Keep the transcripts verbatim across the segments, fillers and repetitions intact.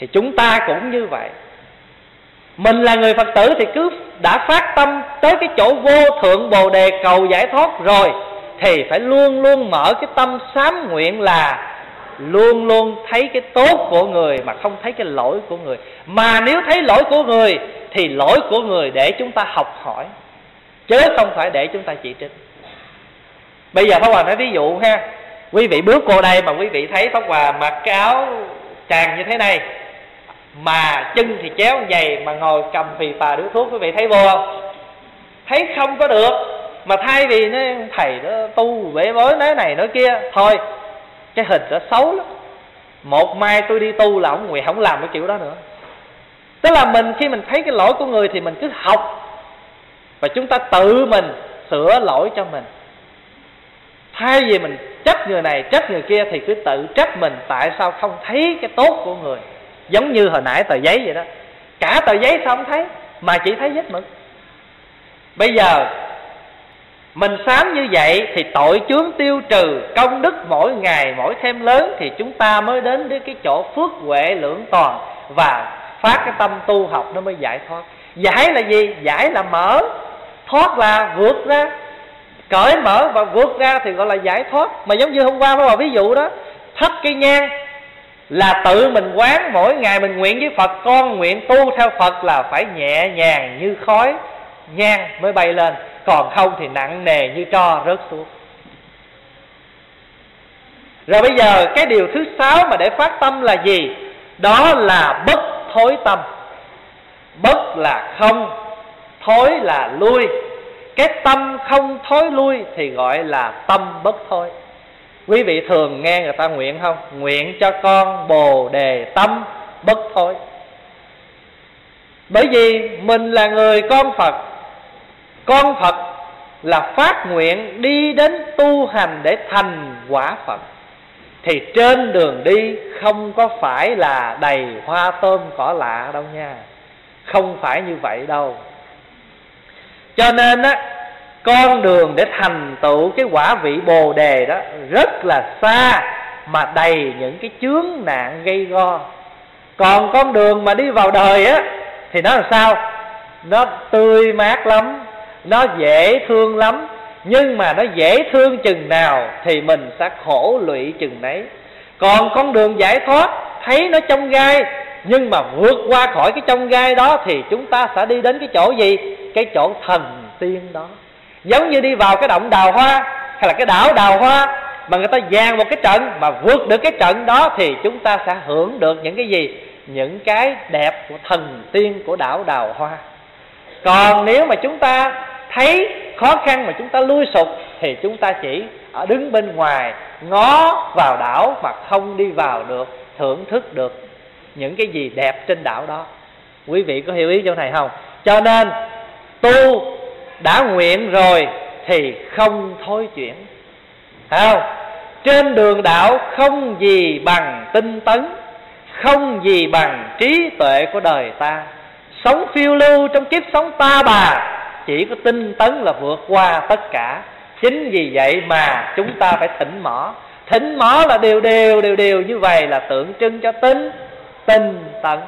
Thì chúng ta cũng như vậy. Mình là người Phật tử thì cứ đã phát tâm tới cái chỗ vô thượng Bồ Đề cầu giải thoát rồi, thì phải luôn luôn mở cái tâm sám nguyện là luôn luôn thấy cái tốt của người mà không thấy cái lỗi của người. Mà nếu thấy lỗi của người thì lỗi của người để chúng ta học hỏi, chứ không phải để chúng ta chỉ trích. Bây giờ Pháp Hòa nói ví dụ ha. Quý vị bước qua đây mà quý vị thấy Pháp Hòa mặc cái áo tràng như thế này, mà chân thì chéo giày, mà ngồi cầm phì phà điếu thuốc, quý vị thấy vô không? Thấy không có được. Mà thay vì nó, thầy nó tu bể bối nói này nói kia, thôi cái hình nó xấu lắm, một mai tôi đi tu là ông nguyện không làm cái kiểu đó nữa. Tức là mình khi mình thấy cái lỗi của người thì mình cứ học, và chúng ta tự mình sửa lỗi cho mình. Thay vì mình trách người này trách người kia thì cứ tự trách mình tại sao không thấy cái tốt của người. Giống như hồi nãy tờ giấy vậy đó, cả tờ giấy sao không thấy mà chỉ thấy vết mực. Bây giờ mình sám như vậy thì tội chướng tiêu trừ, công đức mỗi ngày mỗi thêm lớn, thì chúng ta mới đến đến cái chỗ phước huệ lưỡng toàn và phát cái tâm tu học nó mới giải thoát. Giải là gì? Giải là mở, thoát là vượt ra. Cởi mở và vượt ra thì gọi là giải thoát. Mà giống như hôm qua bà ví dụ đó, thắp cây nhang là tự mình quán, mỗi ngày mình nguyện với Phật, con nguyện tu theo Phật là phải nhẹ nhàng như khói nhang mới bay lên, còn không thì nặng nề như tro rớt xuống. Rồi bây giờ cái điều thứ sáu mà để phát tâm là gì? Đó là bất thối tâm. Bất là không, thối là lui. Cái tâm không thối lui thì gọi là tâm bất thối. Quý vị thường nghe người ta nguyện không? Nguyện cho con Bồ Đề tâm bất thối. Bởi vì mình là người con Phật. Con Phật là phát nguyện đi đến tu hành để thành quả Phật. Thì trên đường đi không có phải là đầy hoa tôm cỏ lạ đâu nha. Không phải như vậy đâu. Cho nên á, con đường để thành tựu cái quả vị Bồ Đề đó rất là xa, mà đầy những cái chướng nạn gây go. Còn con đường mà đi vào đời á thì nó làm sao? Nó tươi mát lắm, nó dễ thương lắm, nhưng mà nó dễ thương chừng nào thì mình sẽ khổ lụy chừng nấy. Còn con đường giải thoát thấy nó chông gai, nhưng mà vượt qua khỏi cái chông gai đó thì chúng ta sẽ đi đến cái chỗ gì? Cái chỗ thần tiên đó. Giống như đi vào cái động đào hoa hay là cái đảo đào hoa mà người ta dàn một cái trận, mà vượt được cái trận đó thì chúng ta sẽ hưởng được những cái gì? Những cái đẹp của thần tiên của đảo đào hoa. Còn nếu mà chúng ta thấy khó khăn mà chúng ta lui sụp thì chúng ta chỉ ở đứng bên ngoài ngó vào đảo mà không đi vào được, thưởng thức được những cái gì đẹp trên đảo đó. Quý vị có hiểu ý chỗ này không? Cho nên tu đã nguyện rồi thì không thối chuyển. Không? Trên đường đạo không gì bằng tinh tấn, không gì bằng trí tuệ của đời ta. Sống phiêu lưu trong kiếp sống ta bà, chỉ có tinh tấn là vượt qua tất cả. Chính vì vậy mà chúng ta phải thỉnh mỏ. Thỉnh mỏ là đều đều đều đều như vậy là tượng trưng cho tinh tinh tấn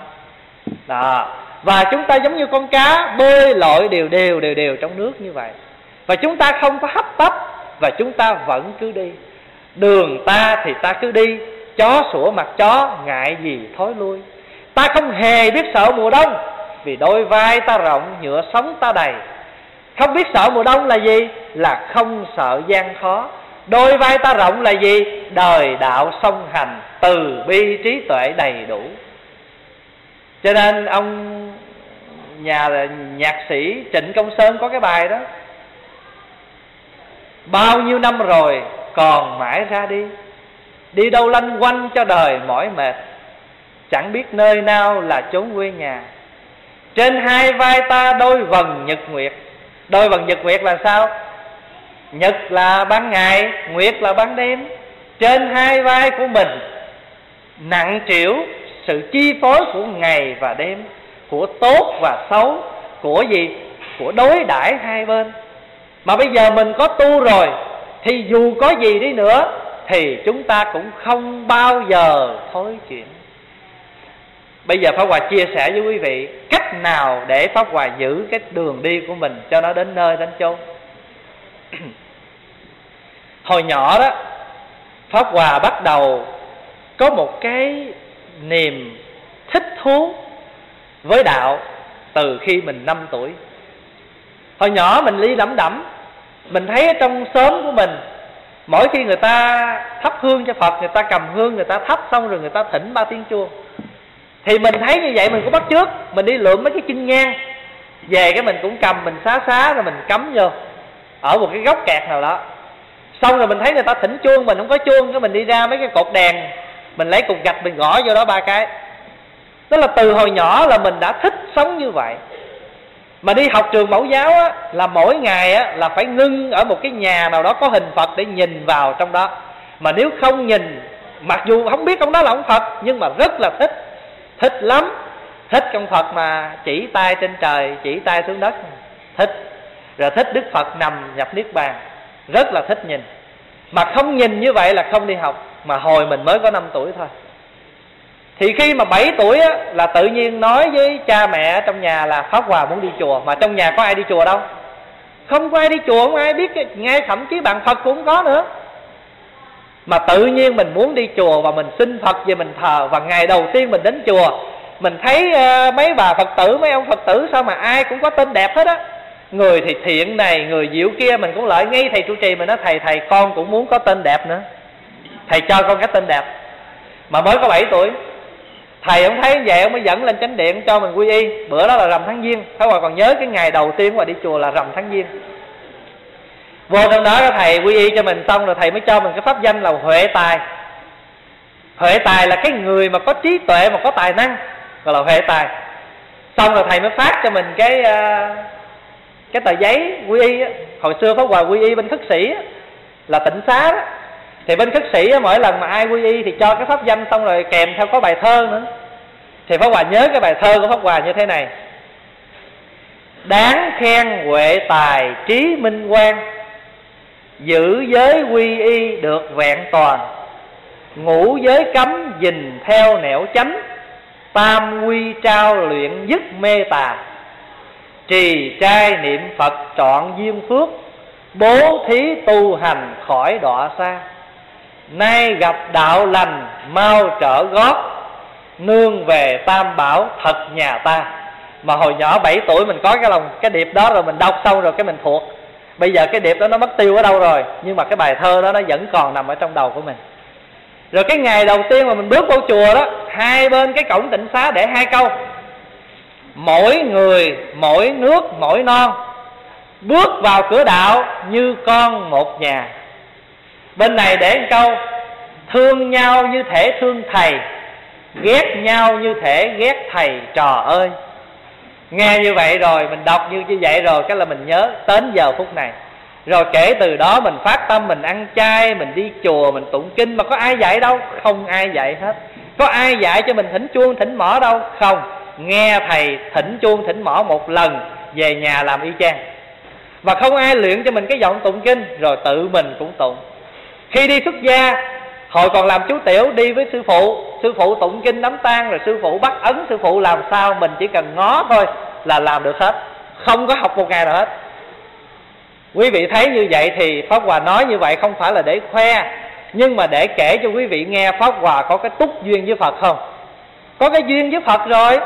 đó. Và chúng ta giống như con cá bơi lội đều đều đều đều trong nước như vậy. Và chúng ta không có hấp tấp, và chúng ta vẫn cứ đi. Đường ta thì ta cứ đi, chó sủa mặt chó ngại gì thối lui. Ta không hề biết sợ mùa đông, vì đôi vai ta rộng nhựa sống ta đầy. Không biết sợ mùa đông là gì? Là không sợ gian khó. Đôi vai ta rộng là gì? Đời đạo song hành, từ bi trí tuệ đầy đủ. Cho nên ông nhà nhạc sĩ Trịnh Công Sơn có cái bài đó: bao nhiêu năm rồi còn mãi ra đi, đi đâu lanh quanh cho đời mỏi mệt, chẳng biết nơi nào là chốn quê nhà. Trên hai vai ta đôi vầng nhật nguyệt. Đôi vầng nhật nguyệt là sao? Nhật là ban ngày, nguyệt là ban đêm. Trên hai vai của mình nặng trĩu sự chi phối của ngày và đêm, của tốt và xấu, của gì? Của đối đãi hai bên. Mà bây giờ mình có tu rồi thì dù có gì đi nữa thì chúng ta cũng không bao giờ thối chuyển. Bây giờ Pháp Hòa chia sẻ với quý vị cách nào để Pháp Hòa giữ cái đường đi của mình cho nó đến nơi đến chốn. Hồi nhỏ đó, Pháp Hòa bắt đầu có một cái niềm thích thú với đạo từ khi mình năm tuổi. Hồi nhỏ mình đi lẩm đẩm, mình thấy ở trong xóm của mình, mỗi khi người ta thắp hương cho Phật, người ta cầm hương, người ta thắp xong rồi người ta thỉnh ba tiếng chuông, thì mình thấy như vậy mình cũng bắt chước. Mình đi lượm mấy cái chinh nhang về, cái mình cũng cầm, mình xá xá rồi mình cắm vô ở một cái góc kẹt nào đó. Xong rồi mình thấy người ta thỉnh chuông, mình không có chuông, cái mình đi ra mấy cái cột đèn, mình lấy cục gạch mình gõ vô đó ba cái. Tức là từ hồi nhỏ là mình đã thích sống như vậy. Mà đi học trường mẫu giáo á, là mỗi ngày á, là phải ngưng ở một cái nhà nào đó có hình Phật để nhìn vào trong đó. Mà nếu không nhìn, mặc dù không biết ông đó là ông Phật, nhưng mà rất là thích, thích lắm. Thích ông Phật mà chỉ tay trên trời, chỉ tay xuống đất, thích. Rồi thích Đức Phật nằm nhập Niết Bàn, rất là thích nhìn. Mà không nhìn như vậy là không đi học. Mà hồi mình mới có năm tuổi thôi. Thì khi mà bảy tuổi á, là tự nhiên nói với cha mẹ trong nhà là Pháp Hòa muốn đi chùa. Mà trong nhà có ai đi chùa đâu, không có ai đi chùa, không ai biết, ngay thậm chí bạn Phật cũng không có nữa. Mà tự nhiên mình muốn đi chùa và mình xin Phật về mình thờ. Và ngày đầu tiên mình đến chùa, mình thấy mấy bà Phật tử, mấy ông Phật tử sao mà ai cũng có tên đẹp hết á. Người thì thiện này, người diệu kia. Mình cũng lợi ngay thầy trụ trì, mình nói thầy, thầy con cũng muốn có tên đẹp nữa, thầy cho con cái tên đẹp. Mà mới có bảy tuổi. Thầy ông thấy vậy ông mới dẫn lên chánh điện cho mình quy y. Bữa đó là rằm tháng giêng, Pháp Hòa còn nhớ cái ngày đầu tiên mà đi chùa là rằm tháng giêng. Vô trong đó thầy quy y cho mình xong rồi thầy mới cho mình cái pháp danh là Huệ Tài. Huệ Tài là cái người mà có trí tuệ mà có tài năng, gọi là Huệ Tài. Xong rồi thầy mới phát cho mình cái cái tờ giấy quy y. Hồi xưa Pháp Hòa quy y bên khất sĩ là tịnh xá đó. Thì bên khất sĩ mỗi lần mà ai quy y thì cho cái pháp danh xong rồi kèm theo có bài thơ nữa. Thì Pháp Hòa nhớ cái bài thơ của Pháp Hòa như thế này: đáng khen Huệ Tài trí minh quang, giữ giới quy y được vẹn toàn, ngũ giới cấm gìn theo nẻo chánh, tam quy trao luyện dứt mê tà, trì trai niệm Phật trọn duyên phước, bố thí tu hành khỏi đọa xa, nay gặp đạo lành mau trở gót, nương về tam bảo thật nhà ta. Mà hồi nhỏ bảy tuổi mình có cái lòng cái điệp đó rồi mình đọc xong rồi cái mình thuộc. Bây giờ cái điệp đó nó mất tiêu ở đâu rồi, nhưng mà cái bài thơ đó nó vẫn còn nằm ở trong đầu của mình. Rồi cái ngày đầu tiên mà mình bước vào chùa đó, hai bên cái cổng tịnh xá để hai câu: mỗi người mỗi nước mỗi non, bước vào cửa đạo như con một nhà. Bên này để một câu: thương nhau như thể thương thầy, ghét nhau như thể ghét thầy trò ơi. Nghe như vậy rồi, mình đọc như vậy rồi, cái là mình nhớ đến giờ phút này. Rồi kể từ đó mình phát tâm, mình ăn chay, mình đi chùa, mình tụng kinh. Mà có ai dạy đâu, không ai dạy hết. Có ai dạy cho mình thỉnh chuông, thỉnh mõ đâu, không. Nghe thầy thỉnh chuông, thỉnh mõ một lần, về nhà làm y chang. Và không ai luyện cho mình cái giọng tụng kinh, rồi tự mình cũng tụng. Khi đi xuất gia, hồi còn làm chú tiểu, đi với sư phụ, sư phụ tụng kinh đám tang, rồi sư phụ bắt ấn, sư phụ làm sao mình chỉ cần ngó thôi là làm được hết, không có học một ngày nào hết. Quý vị thấy như vậy thì Pháp Hòa nói như vậy không phải là để khoe, nhưng mà để kể cho quý vị nghe Pháp Hòa có cái túc duyên với Phật không? Có cái duyên với Phật rồi.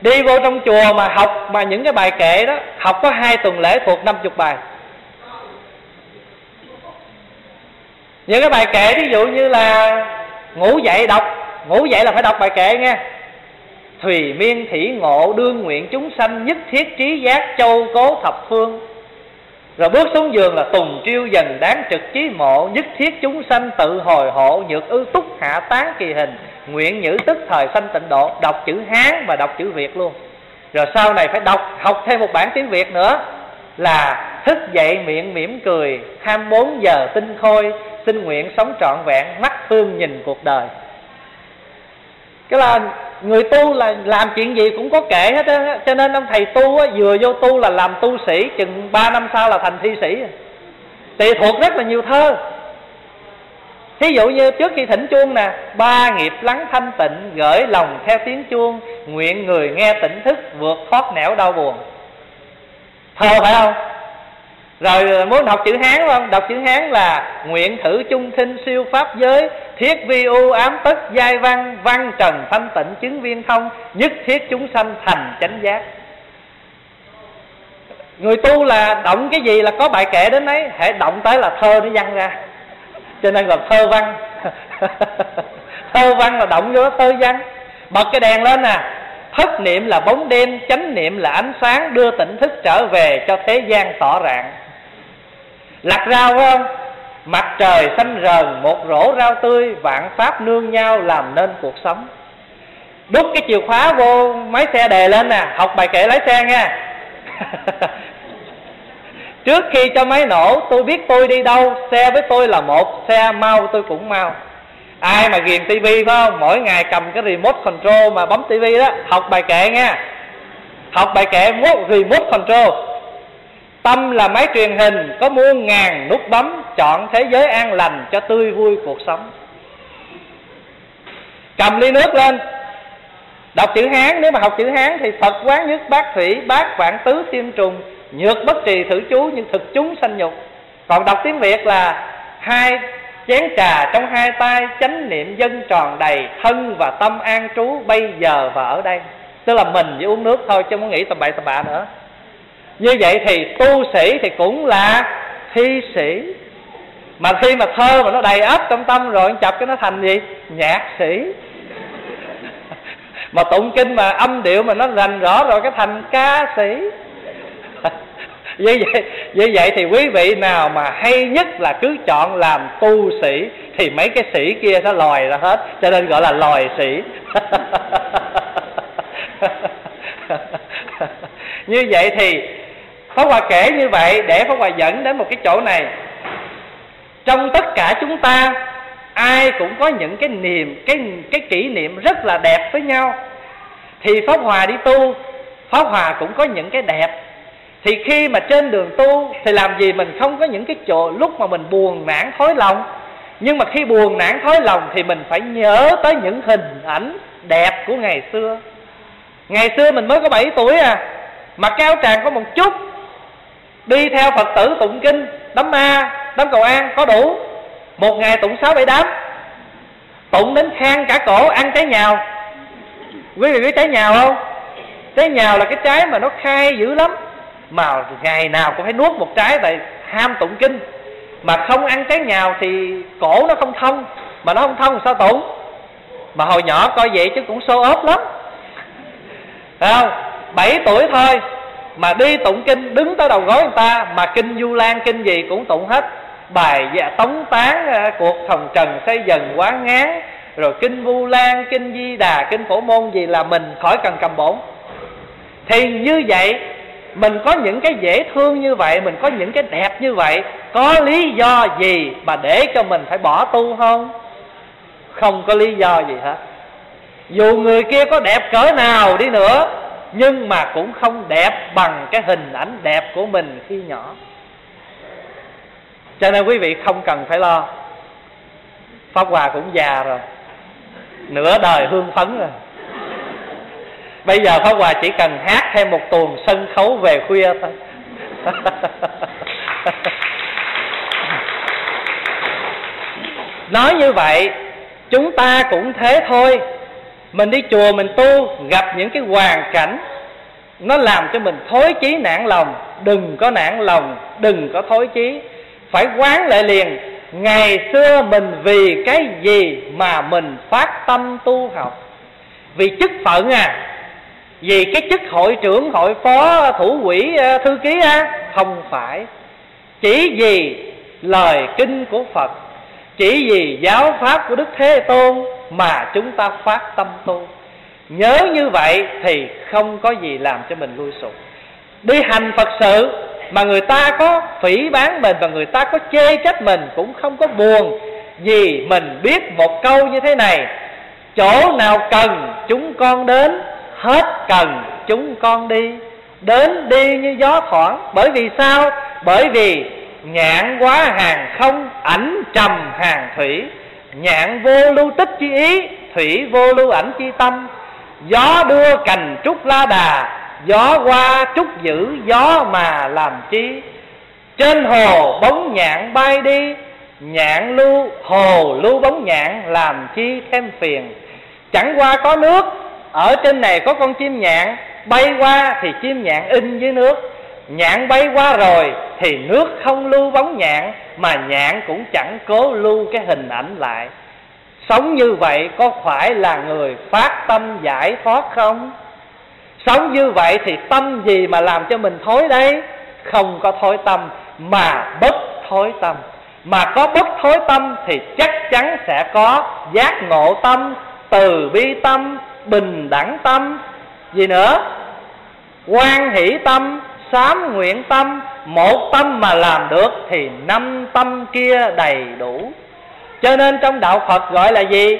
Đi vô trong chùa mà học, mà những cái bài kệ đó, học có hai tuần lễ thuộc năm mươi bài. Những cái bài kệ ví dụ như là ngủ dậy đọc, ngủ dậy là phải đọc bài kệ nghe: thùy miên thỉ ngộ đương nguyện chúng sanh, nhất thiết trí giác châu cố thập phương. Rồi bước xuống giường là tùng triêu dần đáng trực trí mộ, nhất thiết chúng sanh tự hồi hộ, nhược ư túc hạ tán kỳ hình, nguyện nhữ tức thời sanh tịnh độ. Đọc chữ Hán và đọc chữ Việt luôn. Rồi sau này phải đọc học thêm một bản tiếng Việt nữa là: thức dậy miệng mỉm cười, hai mươi bốn giờ tinh khôi, xin nguyện sống trọn vẹn, mắt thương nhìn cuộc đời. Cái là người tu là làm chuyện gì cũng có kể hết á. Cho nên ông thầy tu á, vừa vô tu là làm tu sĩ, chừng ba năm sau là thành thi sĩ, tùy thuộc rất là nhiều thơ. Thí dụ như trước khi thỉnh chuông nè, ba nghiệp lắng thanh tịnh, gửi lòng theo tiếng chuông, nguyện người nghe tỉnh thức, vượt thoát nẻo đau buồn. Thơ phải không? Rồi muốn học chữ Hán không? Đọc chữ Hán là nguyện thử chung thinh siêu pháp giới, thiết vi u ám tất giai văn, văn trần thanh tịnh chứng viên thông, nhất thiết chúng sanh thành chánh giác. Người tu là động cái gì là có bài kệ đến đấy, hễ động tới là thơ nó văng ra, cho nên gọi thơ văn. Thơ văn là động vô thơ văn. Bật cái đèn lên nè à. Thất niệm là bóng đêm, chánh niệm là ánh sáng, đưa tỉnh thức trở về cho thế gian tỏ rạng. Lạc rau phải không? Mặt trời xanh rờn, một rổ rau tươi, vạn pháp nương nhau làm nên cuộc sống. Đút cái chìa khóa vô máy xe đề lên nè à. Học bài kệ lái xe nha. Trước khi cho máy nổ, tôi biết tôi đi đâu, xe với tôi là một, xe mau tôi cũng mau. Ai mà ghiền tivi phải không, mỗi ngày cầm cái remote control mà bấm tivi đó, học bài kệ nha. Học bài kệ remote control. Tâm là máy truyền hình, có muôn ngàn nút bấm, chọn thế giới an lành cho tươi vui cuộc sống. Cầm ly nước lên, đọc chữ Hán. Nếu mà học chữ Hán thì Phật quán nhất bác thủy, bác vạn tứ thiên trùng, nhược bất trì thử chú, nhưng thực chúng sanh nhục. Còn đọc tiếng Việt là hai chén trà trong hai tay, chánh niệm dân tròn đầy, thân và tâm an trú bây giờ và ở đây. Tức là mình chỉ uống nước thôi chứ không có nghĩ tầm bậy tầm bạ nữa. Như vậy thì tu sĩ thì cũng là thi sĩ. Mà khi mà thơ mà nó đầy ắp trong tâm rồi, anh chập cái nó thành gì? Nhạc sĩ. Mà tụng kinh mà âm điệu mà nó rành rõ rồi, cái thành ca sĩ. Vì vậy, vì vậy thì quý vị nào mà hay nhất là cứ chọn làm tu sĩ, thì mấy cái sĩ kia nó lòi ra hết, cho nên gọi là lòi sĩ. Như vậy thì Pháp Hòa kể như vậy để Pháp Hòa dẫn đến một cái chỗ này. Trong tất cả chúng ta, ai cũng có những cái niềm, cái, cái kỷ niệm rất là đẹp với nhau. Thì Pháp Hòa đi tu, Pháp Hòa cũng có những cái đẹp. Thì khi mà trên đường tu thì làm gì mình không có những cái chỗ lúc mà mình buồn nản thối lòng. Nhưng mà khi buồn nản thối lòng thì mình phải nhớ tới những hình ảnh đẹp của ngày xưa. Ngày xưa mình mới có bảy tuổi à, mà cao tràng có một chút, đi theo Phật tử tụng kinh, đám ma, đám cầu an có đủ. Một ngày tụng sáu bảy đám, tụng đến khang cả cổ, ăn trái nhào. Quý vị biết trái nhào không? Trái nhào là cái trái mà nó khai dữ lắm, mà ngày nào cũng phải nuốt một trái, tại ham tụng kinh. Mà không ăn trái nhào thì cổ nó không thông, mà nó không thông sao tụng. Mà hồi nhỏ coi vậy chứ cũng xô ốp lắm, phải không? Bảy tuổi thôi mà đi tụng kinh, đứng tới đầu gối người ta, mà kinh Vu Lan kinh gì cũng tụng hết. Bài dạ, tống tán cuộc thồng trần xây dần quá ngán, rồi kinh Vu Lan, kinh Di Đà, kinh Phổ Môn gì là mình khỏi cần cầm bổn. Thì như vậy mình có những cái dễ thương như vậy, mình có những cái đẹp như vậy, có lý do gì mà để cho mình phải bỏ tu không? Không có lý do gì hết. Dù người kia có đẹp cỡ nào đi nữa, nhưng mà cũng không đẹp bằng cái hình ảnh đẹp của mình khi nhỏ. Cho nên quý vị không cần phải lo. Pháp Hòa cũng già rồi, nửa đời hương phấn rồi. Bây giờ Pháp Hòa chỉ cần hát thêm một tuồng sân khấu về khuya thôi. Nói như vậy, chúng ta cũng thế thôi. Mình đi chùa mình tu, gặp những cái hoàn cảnh nó làm cho mình thối chí nản lòng. Đừng có nản lòng, đừng có thối chí. Phải quán lại liền, ngày xưa mình vì cái gì mà mình phát tâm tu học? Vì chức phận à, vì cái chức hội trưởng, hội phó, thủ quỹ, thư ký á? Không phải. Chỉ vì lời kinh của Phật, chỉ vì giáo pháp của Đức Thế Tôn mà chúng ta phát tâm tu. Nhớ như vậy thì không có gì làm cho mình lui sụp. Đi hành Phật sự mà người ta có phỉ báng mình và người ta có chê trách mình cũng không có buồn, vì mình biết một câu như thế này: chỗ nào cần chúng con đến, hết cần chúng con đi. Đến đi như gió thoảng. Bởi vì sao? Bởi vì nhạn quá hàng không, ảnh trầm hàng thủy. nhạn vô lưu tích chi ý, thủy vô lưu ảnh chi tâm. Gió đưa cành trúc la đà, gió qua trúc giữ gió mà làm chi. Trên hồ bóng nhạn bay đi, nhạn lưu hồ lưu bóng nhạn làm chi thêm phiền. Chẳng qua có nước, ở trên này có con chim nhạn, bay qua thì chim nhạn in dưới nước. Nhạn bay qua rồi thì nước không lưu bóng nhạn, mà nhạn cũng chẳng cố lưu cái hình ảnh lại. Sống như vậy có phải là người phát tâm giải thoát không? Sống như vậy thì tâm gì mà làm cho mình thối đây? Không có thối tâm mà bất thối tâm. Mà có bất thối tâm thì chắc chắn sẽ có giác ngộ tâm, từ bi tâm, bình đẳng tâm, gì nữa? Hoan hỷ tâm, sám nguyện tâm. Một tâm mà làm được thì năm tâm kia đầy đủ. Cho nên trong đạo Phật gọi là gì?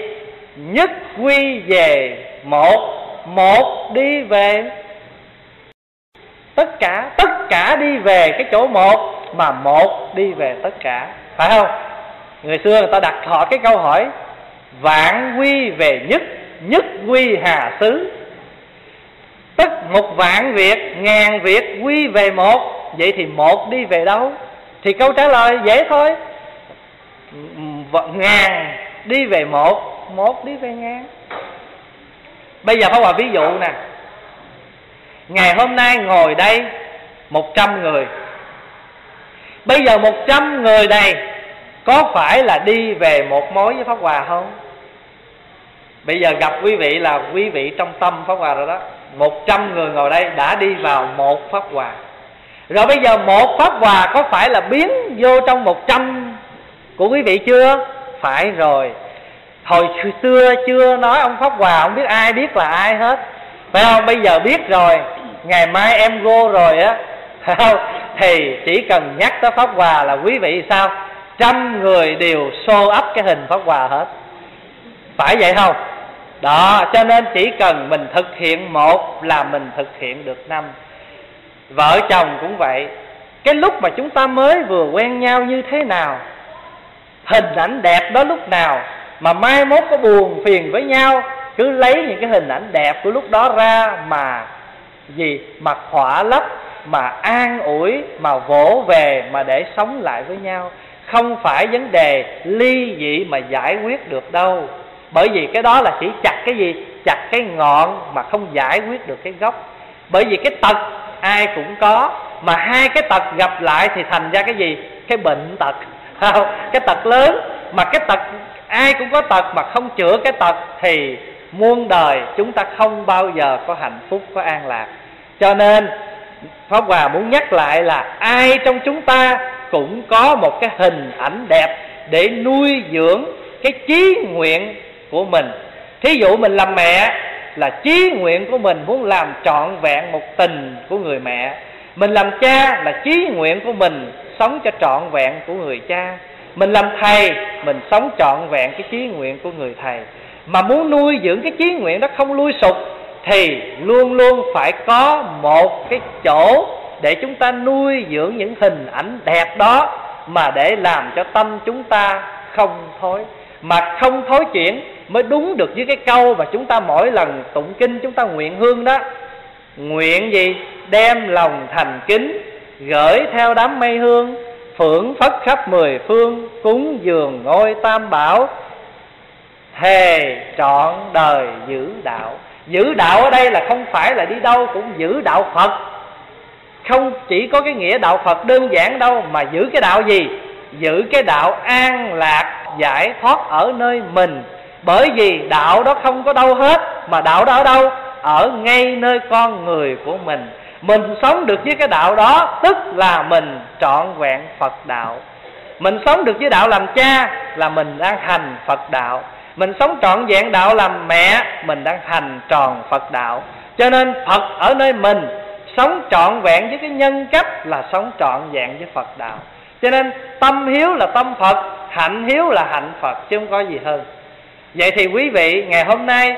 Nhất quy về một, một đi về. Tất cả, tất cả đi về cái chỗ một, mà một đi về tất cả, phải không? Người xưa người ta đặt họ cái câu hỏi: vạn quy về nhất, nhất quy hà xứ? Tức một vạn việc, ngàn việc quy về một, vậy thì một đi về đâu? Thì câu trả lời dễ thôi: ngàn đi về một, một đi về ngàn. Bây giờ Pháp Hòa ví dụ nè, ngày hôm nay ngồi đây một trăm người. Bây giờ một trăm người này có phải là đi về một mối với Pháp Hòa không? Bây giờ gặp quý vị là quý vị trong tâm Pháp Hòa rồi đó. một trăm người ngồi đây đã đi vào một Pháp Hòa rồi. Bây giờ một Pháp Hòa có phải là biến vô trong một trăm của quý vị chưa? Phải rồi. Hồi xưa chưa nói ông Pháp Hòa không biết ai biết là ai hết, phải không? Bây giờ biết rồi, ngày mai em go rồi á, phải không? Thì chỉ cần nhắc tới Pháp Hòa là quý vị sao? Trăm người đều show up cái hình Pháp Hòa hết, phải vậy không? Đó, cho nên chỉ cần mình thực hiện một là mình thực hiện được năm. Vợ chồng cũng vậy, cái lúc mà chúng ta mới vừa quen nhau như thế nào, hình ảnh đẹp đó lúc nào, mà mai mốt có buồn phiền với nhau, cứ lấy những cái hình ảnh đẹp của lúc đó ra mà gì, mà khỏa lấp, mà an ủi, mà vỗ về, mà để sống lại với nhau. Không phải vấn đề ly dị mà giải quyết được đâu, bởi vì cái đó là chỉ chặt cái gì, chặt cái ngọn mà không giải quyết được cái gốc. Bởi vì cái tật ai cũng có, mà hai cái tật gặp lại thì thành ra cái gì? Cái bệnh tật, không? Cái tật lớn, mà cái tật ai cũng có tật, mà không chữa cái tật thì muôn đời chúng ta không bao giờ có hạnh phúc, có an lạc. Cho nên Pháp Hòa muốn nhắc lại là ai trong chúng ta cũng có một cái hình ảnh đẹp để nuôi dưỡng cái chí nguyện của mình. Thí dụ mình làm mẹ là chí nguyện của mình muốn làm trọn vẹn một tình của người mẹ. Mình làm cha là chí nguyện của mình sống cho trọn vẹn của người cha. Mình làm thầy, mình sống trọn vẹn cái chí nguyện của người thầy. Mà muốn nuôi dưỡng cái chí nguyện đó không lui sụp thì luôn luôn phải có một cái chỗ để chúng ta nuôi dưỡng những hình ảnh đẹp đó, mà để làm cho tâm chúng ta không thối. Mà không thối chuyển mới đúng được với cái câu mà chúng ta mỗi lần tụng kinh chúng ta nguyện hương đó. Nguyện gì? Đem lòng thành kính, gửi theo đám mây hương, phưởng phất khắp mười phương, cúng dường ngôi tam bảo, thề trọn đời giữ đạo. Giữ đạo ở đây là không phải là đi đâu cũng giữ đạo Phật. Không chỉ có cái nghĩa đạo Phật đơn giản đâu, mà giữ cái đạo gì? Giữ cái đạo an lạc, giải thoát ở nơi mình. Bởi vì đạo đó không có đâu hết, mà đạo đó ở đâu? Ở ngay nơi con người của mình. Mình sống được với cái đạo đó tức là mình trọn vẹn Phật đạo. Mình sống được với đạo làm cha là mình đang hành Phật đạo. Mình sống trọn vẹn đạo làm mẹ, mình đang hành tròn Phật đạo. Cho nên Phật ở nơi mình, sống trọn vẹn với cái nhân cách là sống trọn vẹn với Phật đạo. Cho nên tâm hiếu là tâm Phật, hạnh hiếu là hạnh Phật, chứ không có gì hơn. Vậy thì quý vị ngày hôm nay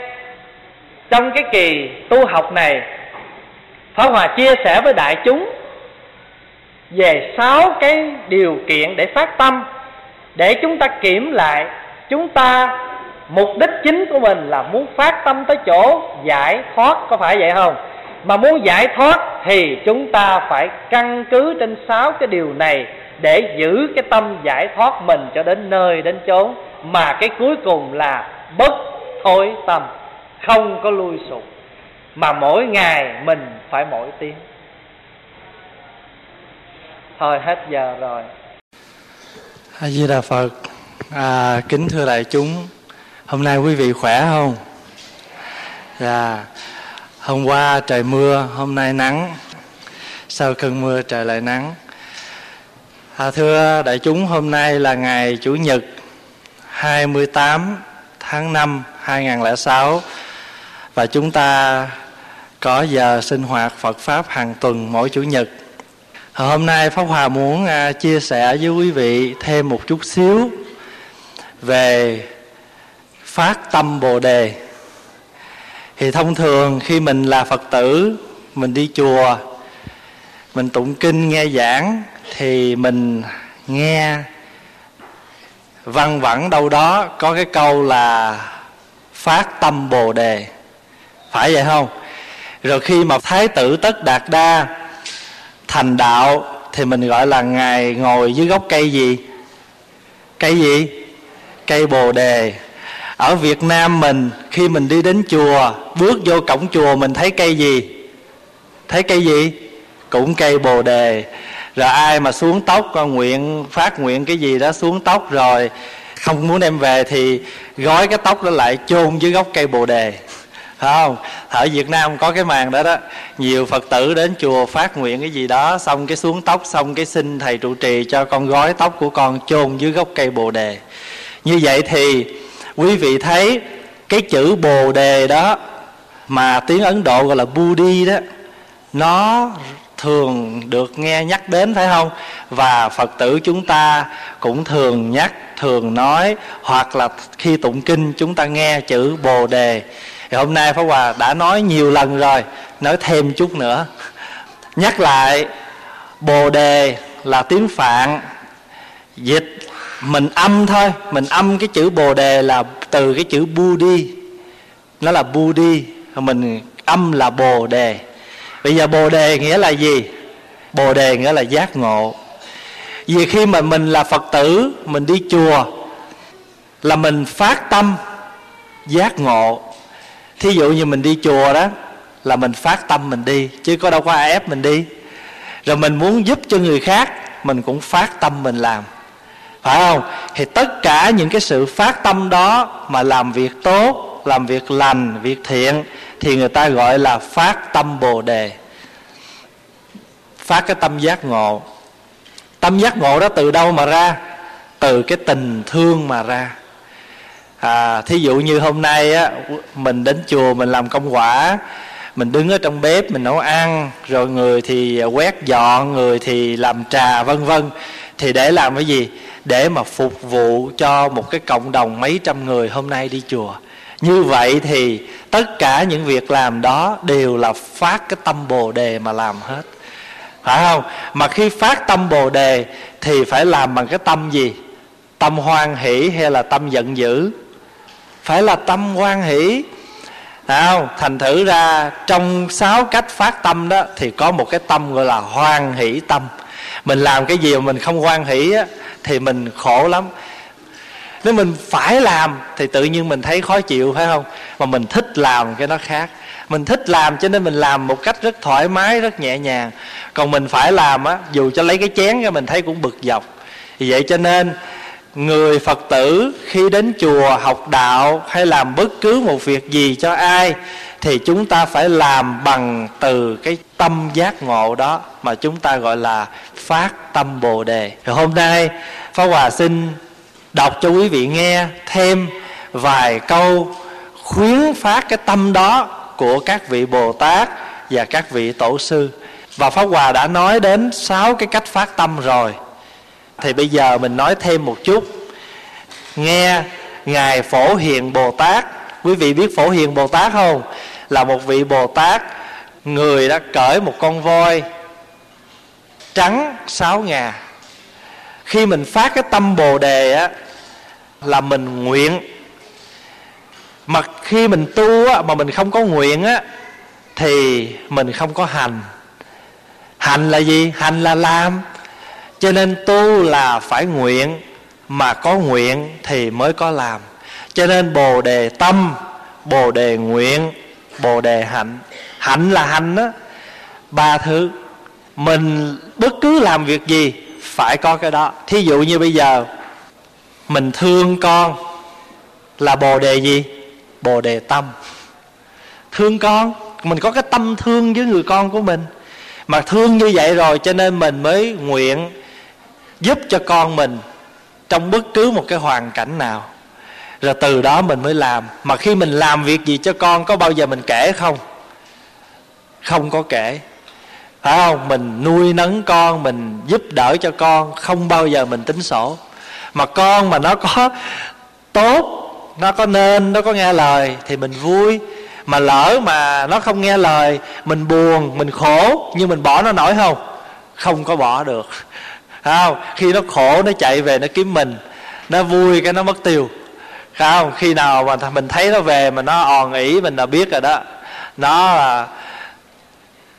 trong cái kỳ tu học này, Pháp Hòa chia sẻ với đại chúng về sáu cái điều kiện để phát tâm, để chúng ta kiểm lại chúng ta mục đích chính của mình là muốn phát tâm tới chỗ giải thoát, có phải vậy không? Mà muốn giải thoát thì chúng ta phải căn cứ trên sáu cái điều này để giữ cái tâm giải thoát mình cho đến nơi đến chốn, mà cái cuối cùng là bất thối tâm, không có lui sụp, mà mỗi ngày mình phải mỗi tiếng. Thôi hết giờ rồi. A Di Đà Phật. À, kính thưa đại chúng, hôm nay quý vị khỏe không? Dạ. Hôm qua trời mưa, hôm nay nắng. Sau cơn mưa trời lại nắng. À, thưa đại chúng, hôm nay là ngày Chủ nhật hai mươi tám tháng năm hai nghìn không trăm lẻ sáu và chúng ta có giờ sinh hoạt Phật Pháp hàng tuần mỗi Chủ nhật. À, hôm nay Pháp Hòa muốn à, chia sẻ với quý vị thêm một chút xíu về phát tâm Bồ Đề. Thì thông thường khi mình là Phật tử, mình đi chùa, mình tụng kinh nghe giảng, thì mình nghe văng vẳng đâu đó có cái câu là phát tâm Bồ Đề, phải vậy không? Rồi khi mà Thái tử Tất Đạt Đa thành đạo thì mình gọi là Ngài ngồi dưới gốc cây gì? Cây gì? Cây Bồ Đề. Ở Việt Nam mình, khi mình đi đến chùa, bước vô cổng chùa mình thấy cây gì? Thấy cây gì? Cũng cây Bồ Đề. Rồi ai mà xuống tóc, nguyện phát nguyện cái gì đó xuống tóc rồi không muốn đem về thì gói cái tóc đó lại chôn dưới gốc cây Bồ Đề, phải không? Ở Việt Nam có cái màn đó đó. Nhiều Phật tử đến chùa phát nguyện cái gì đó, xong cái xuống tóc, xong cái xin thầy trụ trì cho con gói tóc của con chôn dưới gốc cây Bồ Đề. Như vậy thì quý vị thấy cái chữ Bồ Đề đó, mà tiếng Ấn Độ gọi là Bodhi đó, nó thường được nghe nhắc đến, phải không? Và Phật tử chúng ta cũng thường nhắc, thường nói, hoặc là khi tụng kinh chúng ta nghe chữ Bồ Đề. Thì hôm nay Pháp Hòa đã nói nhiều lần rồi, nói thêm chút nữa. Nhắc lại, Bồ Đề là tiếng Phạn, dịch mình âm thôi, mình âm cái chữ Bồ Đề là từ cái chữ Bodhi, nó là Bodhi, mình âm là Bồ Đề. Bây giờ Bồ Đề nghĩa là gì? Bồ Đề nghĩa là giác ngộ. Vì khi mà mình là Phật tử, mình đi chùa là mình phát tâm giác ngộ. Thí dụ như mình đi chùa đó là mình phát tâm mình đi, chứ có đâu có ai ép mình đi. Rồi mình muốn giúp cho người khác, mình cũng phát tâm mình làm, phải không? Thì tất cả những cái sự phát tâm đó mà làm việc tốt, làm việc lành, việc thiện thì người ta gọi là phát tâm Bồ Đề. Phát cái tâm giác ngộ. Tâm giác ngộ đó từ đâu mà ra? Từ cái tình thương mà ra. À, thí dụ như hôm nay á, mình đến chùa mình làm công quả, mình đứng ở trong bếp mình nấu ăn, rồi người thì quét dọn, người thì làm trà vân vân. Thì để làm cái gì? Để mà phục vụ cho một cái cộng đồng mấy trăm người hôm nay đi chùa. Như vậy thì tất cả những việc làm đó đều là phát cái tâm Bồ Đề mà làm hết, phải không? Mà khi phát tâm Bồ Đề thì phải làm bằng cái tâm gì? Tâm hoan hỷ hay là tâm giận dữ? Phải là tâm hoan hỷ, phải không? Thành thử ra trong sáu cách phát tâm đó thì có một cái tâm gọi là hoan hỷ tâm. Mình làm cái gì mà mình không hoan hỷ á, thì mình khổ lắm. Nếu mình phải làm thì tự nhiên mình thấy khó chịu, phải không? Mà mình thích làm cái nó khác. Mình thích làm cho nên mình làm một cách rất thoải mái, rất nhẹ nhàng. Còn mình phải làm á, dù cho lấy cái chén ra mình thấy cũng bực dọc. Vì vậy cho nên người Phật tử khi đến chùa học đạo hay làm bất cứ một việc gì cho ai thì chúng ta phải làm bằng từ cái tâm giác ngộ đó mà chúng ta gọi là phát tâm Bồ Đề. Thì hôm nay Pháp Hòa xin đọc cho quý vị nghe thêm vài câu khuyến phát cái tâm đó của các vị Bồ Tát và các vị Tổ sư. Và Pháp Hòa đã nói đến sáu cái cách phát tâm rồi, thì bây giờ mình nói thêm một chút. Nghe Ngài Phổ Hiền Bồ Tát. Quý vị biết Phổ Hiền Bồ Tát không? Là một vị Bồ Tát, người đã cởi một con voi trắng sáu ngà. Khi mình phát cái tâm Bồ Đề á, là mình nguyện. Mà khi mình tu á, mà mình không có nguyện á, thì mình không có hành. Hành là gì? Hành là làm. Cho nên tu là phải nguyện, mà có nguyện thì mới có làm. Cho nên Bồ Đề tâm, Bồ Đề nguyện, Bồ Đề hạnh. Hạnh là hành á, ba thứ. Mình bất cứ làm việc gì phải có cái đó. Thí dụ như bây giờ mình thương con là Bồ Đề gì? Bồ Đề tâm. Thương con, mình có cái tâm thương với người con của mình. Mà thương như vậy rồi cho nên mình mới nguyện giúp cho con mình trong bất cứ một cái hoàn cảnh nào. Rồi từ đó mình mới làm. Mà khi mình làm việc gì cho con có bao giờ mình kể không? Không có kể. Phải không? Mình nuôi nấng con, mình giúp đỡ cho con, không bao giờ mình tính sổ. Mà con mà nó có tốt, nó có nên, nó có nghe lời thì mình vui. Mà lỡ mà nó không nghe lời, mình buồn, mình khổ, nhưng mình bỏ nó nổi không? Không có bỏ được. Không? Khi nó khổ nó chạy về nó kiếm mình, nó vui cái nó mất tiêu. Không? Khi nào mà mình thấy nó về mà nó òn ỉ mình là biết rồi đó, nó là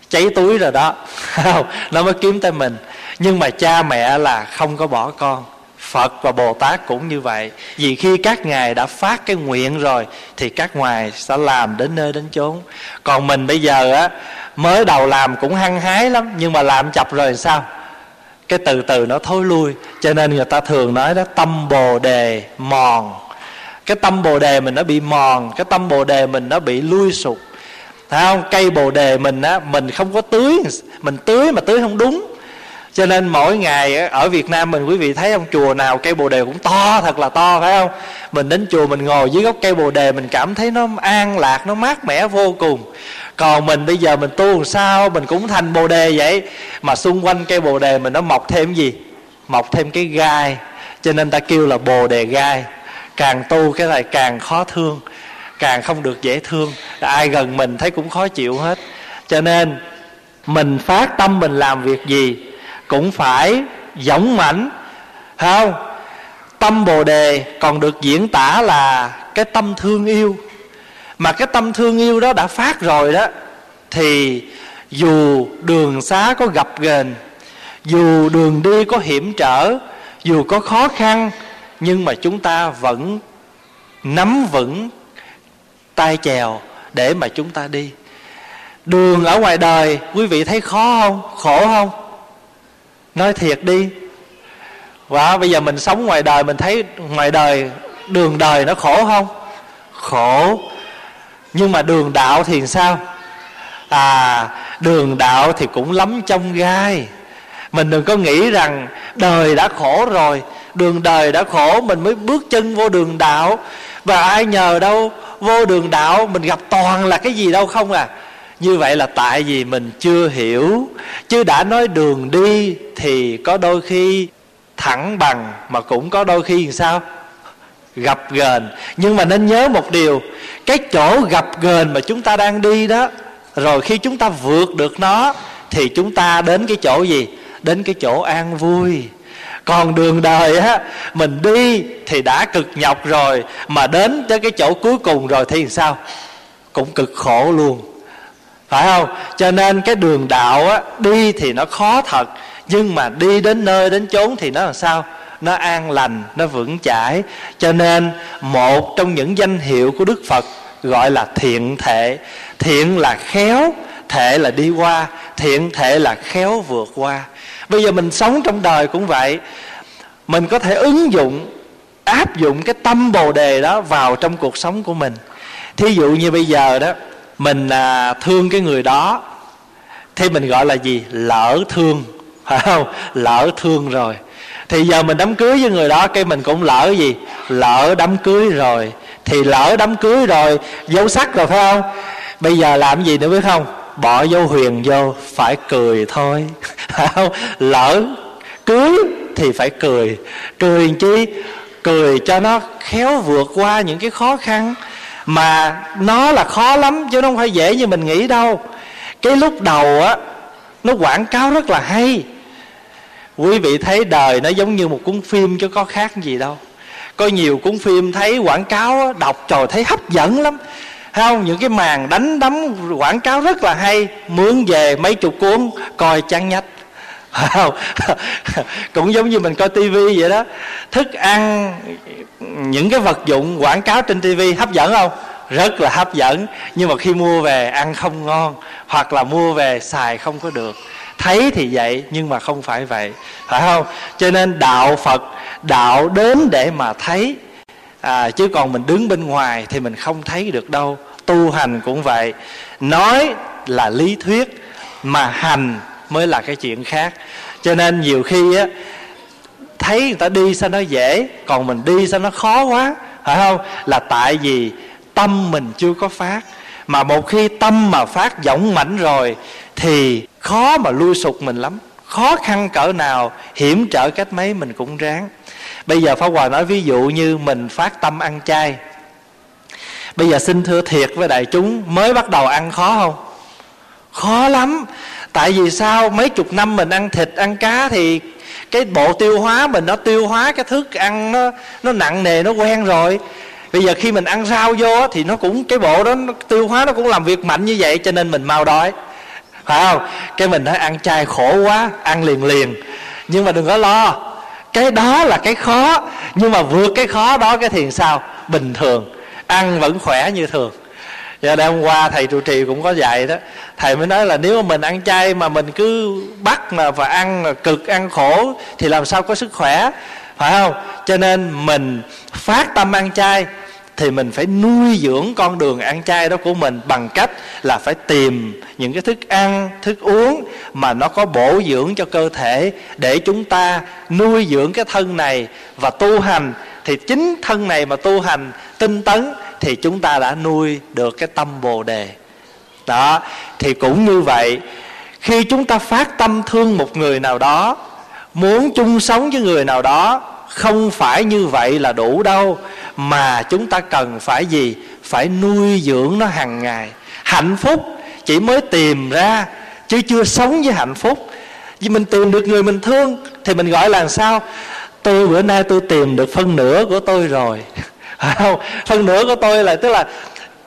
cháy túi rồi đó. Không? Nó mới kiếm tới mình. Nhưng mà cha mẹ là không có bỏ con. Phật và Bồ Tát cũng như vậy. Vì khi các ngài đã phát cái nguyện rồi thì các ngài sẽ làm đến nơi đến chốn. Còn mình bây giờ á, mới đầu làm cũng hăng hái lắm, nhưng mà làm chập rồi sao? Cái từ từ nó thối lui. Cho nên người ta thường nói đó, tâm Bồ Đề mòn. Cái tâm Bồ Đề mình nó bị mòn, cái tâm Bồ Đề mình nó bị lui sụt. Thấy không? Cây Bồ Đề mình á, mình không có tưới, mình tưới mà tưới không đúng. Cho nên mỗi ngày ở Việt Nam mình, quý vị thấy không, chùa nào cây Bồ Đề cũng to, thật là to, phải không? Mình đến chùa mình ngồi dưới gốc cây Bồ Đề mình cảm thấy nó an lạc, nó mát mẻ vô cùng. Còn mình bây giờ mình tu làm sao mình cũng thành Bồ Đề vậy, mà xung quanh cây Bồ Đề mình nó mọc thêm gì? Mọc thêm cái gai. Cho nên ta kêu là Bồ Đề gai. Càng tu cái này càng khó thương, càng không được dễ thương. Ai gần mình thấy cũng khó chịu hết. Cho nên mình phát tâm mình làm việc gì cũng phải dũng mãnh, không? Tâm Bồ Đề còn được diễn tả là cái tâm thương yêu. Mà cái tâm thương yêu đó đã phát rồi đó, thì dù đường xá có gập ghềnh, dù đường đi có hiểm trở, dù có khó khăn, nhưng mà chúng ta vẫn nắm vững tay chèo để mà chúng ta đi. Đường ở ngoài đời quý vị thấy khó không? Khổ không? Nói thiệt đi. Và bây giờ mình sống ngoài đời, mình thấy ngoài đời, đường đời nó khổ không? Khổ. Nhưng mà đường đạo thì sao? À, đường đạo thì cũng lắm chông gai. Mình đừng có nghĩ rằng đời đã khổ rồi, đường đời đã khổ mình mới bước chân vô đường đạo. Và ai nhờ đâu vô đường đạo mình gặp toàn là cái gì đâu không à. Như vậy là tại vì mình chưa hiểu. Chứ đã nói đường đi thì có đôi khi thẳng bằng, mà cũng có đôi khi sao? Gập ghềnh. Nhưng mà nên nhớ một điều, cái chỗ gập ghềnh mà chúng ta đang đi đó, rồi khi chúng ta vượt được nó thì chúng ta đến cái chỗ gì? Đến cái chỗ an vui. Còn đường đời á, mình đi thì đã cực nhọc rồi, mà đến tới cái chỗ cuối cùng rồi thì sao? Cũng cực khổ luôn, phải không? Cho nên cái đường đạo á, đi thì nó khó thật, nhưng mà đi đến nơi đến chốn thì nó làm sao? Nó an lành, nó vững chãi. Cho nên một trong những danh hiệu của Đức Phật gọi là thiện thệ. Thiện là khéo, thệ là đi qua. Thiện thệ là khéo vượt qua. Bây giờ mình sống trong đời cũng vậy, mình có thể ứng dụng, áp dụng cái tâm Bồ Đề đó vào trong cuộc sống của mình. Thí dụ như bây giờ đó, mình à, thương cái người đó thì mình gọi là gì? Lỡ thương, phải không? Lỡ thương rồi. Thì giờ mình đám cưới với người đó, cái mình cũng lỡ gì? Lỡ đám cưới rồi. Thì lỡ đám cưới rồi, dấu sắc rồi, phải không? Bây giờ làm gì nữa biết không? Bỏ dấu huyền vô, phải cười thôi, phải không? Lỡ cưới thì phải cười. Cười chi? Cười cho nó khéo vượt qua những cái khó khăn. Mà nó là khó lắm chứ nó không phải dễ như mình nghĩ đâu. Cái lúc đầu á, nó quảng cáo rất là hay. Quý vị thấy đời nó giống như một cuốn phim chứ có khác gì đâu. Coi nhiều cuốn phim thấy quảng cáo đọc trời thấy hấp dẫn lắm, không? Những cái màn đánh đấm quảng cáo rất là hay, mướn về mấy chục cuốn coi chán nhách. Cũng giống như mình coi tivi vậy đó, thức ăn, những cái vật dụng quảng cáo trên tivi hấp dẫn không? Rất là hấp dẫn, nhưng mà khi mua về ăn không ngon, hoặc là mua về xài không có được. Thấy thì vậy nhưng mà không phải vậy, phải không? Cho nên đạo Phật, đạo đến để mà thấy, à, chứ còn mình đứng bên ngoài thì mình không thấy được đâu. Tu hành cũng vậy, nói là lý thuyết mà hành mới là cái chuyện khác. Cho nên nhiều khi á, thấy người ta đi sao nó dễ, còn mình đi sao nó khó quá, phải không? Là tại vì tâm mình chưa có phát. Mà một khi tâm mà phát dũng mãnh rồi thì khó mà lui sụt mình lắm. Khó khăn cỡ nào, hiểm trở cách mấy mình cũng ráng. Bây giờ Pháp Hòa nói ví dụ như mình phát tâm ăn chay. Bây giờ xin thưa thiệt với đại chúng, mới bắt đầu ăn khó không? Khó lắm. Tại vì sao? Mấy chục năm mình ăn thịt, ăn cá thì cái bộ tiêu hóa mình nó tiêu hóa cái thức ăn nó, nó nặng nề, nó quen rồi. Bây giờ khi mình ăn rau vô thì nó cũng, cái bộ đó nó, tiêu hóa nó cũng làm việc mạnh như vậy, cho nên mình mau đói, phải không? Cái mình nói ăn chay khổ quá, ăn liền liền. Nhưng mà đừng có lo, cái đó là cái khó. Nhưng mà vượt cái khó đó cái thì sao? Bình thường, ăn vẫn khỏe như thường. Giờ đây hôm qua thầy trụ trì cũng có dạy đó, thầy mới nói là nếu mà mình ăn chay mà mình cứ bắt mà và ăn mà cực, ăn khổ thì làm sao có sức khỏe, phải không? Cho nên mình phát tâm ăn chay thì mình phải nuôi dưỡng con đường ăn chay đó của mình bằng cách là phải tìm những cái thức ăn, thức uống mà nó có bổ dưỡng cho cơ thể để chúng ta nuôi dưỡng cái thân này và tu hành. Thì chính thân này mà tu hành tinh tấn thì chúng ta đã nuôi được cái tâm Bồ Đề. Đó, thì cũng như vậy, khi chúng ta phát tâm thương một người nào đó, muốn chung sống với người nào đó, không phải như vậy là đủ đâu, mà chúng ta cần phải gì? Phải nuôi dưỡng nó hàng ngày. Hạnh phúc chỉ mới tìm ra, chứ chưa sống với hạnh phúc. Vì mình tìm được người mình thương thì mình gọi là sao? Tôi bữa nay tôi tìm được phân nửa của tôi rồi. Phân nửa của tôi là tức là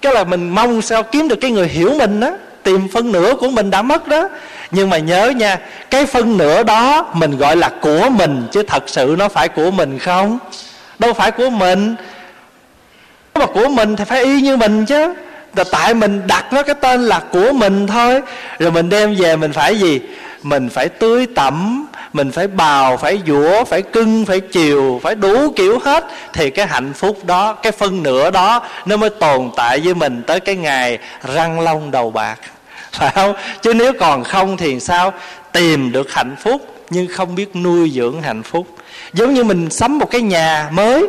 cái là mình mong sao kiếm được cái người hiểu mình đó. Tìm phân nửa của mình đã mất đó. Nhưng mà nhớ nha, cái phân nửa đó mình gọi là của mình, chứ thật sự nó phải của mình không? Đâu phải của mình. Nếu mà của mình thì phải y như mình chứ. Rồi tại mình đặt nó cái tên là của mình thôi. Rồi mình đem về mình phải gì? Mình phải tưới tẩm, mình phải bào, phải dũa, phải cưng, phải chiều, phải đủ kiểu hết. Thì cái hạnh phúc đó, cái phân nửa đó nó mới tồn tại với mình tới cái ngày răng long đầu bạc, phải không? Chứ nếu còn không thì sao? Tìm được hạnh phúc nhưng không biết nuôi dưỡng hạnh phúc. Giống như mình sắm một cái nhà mới,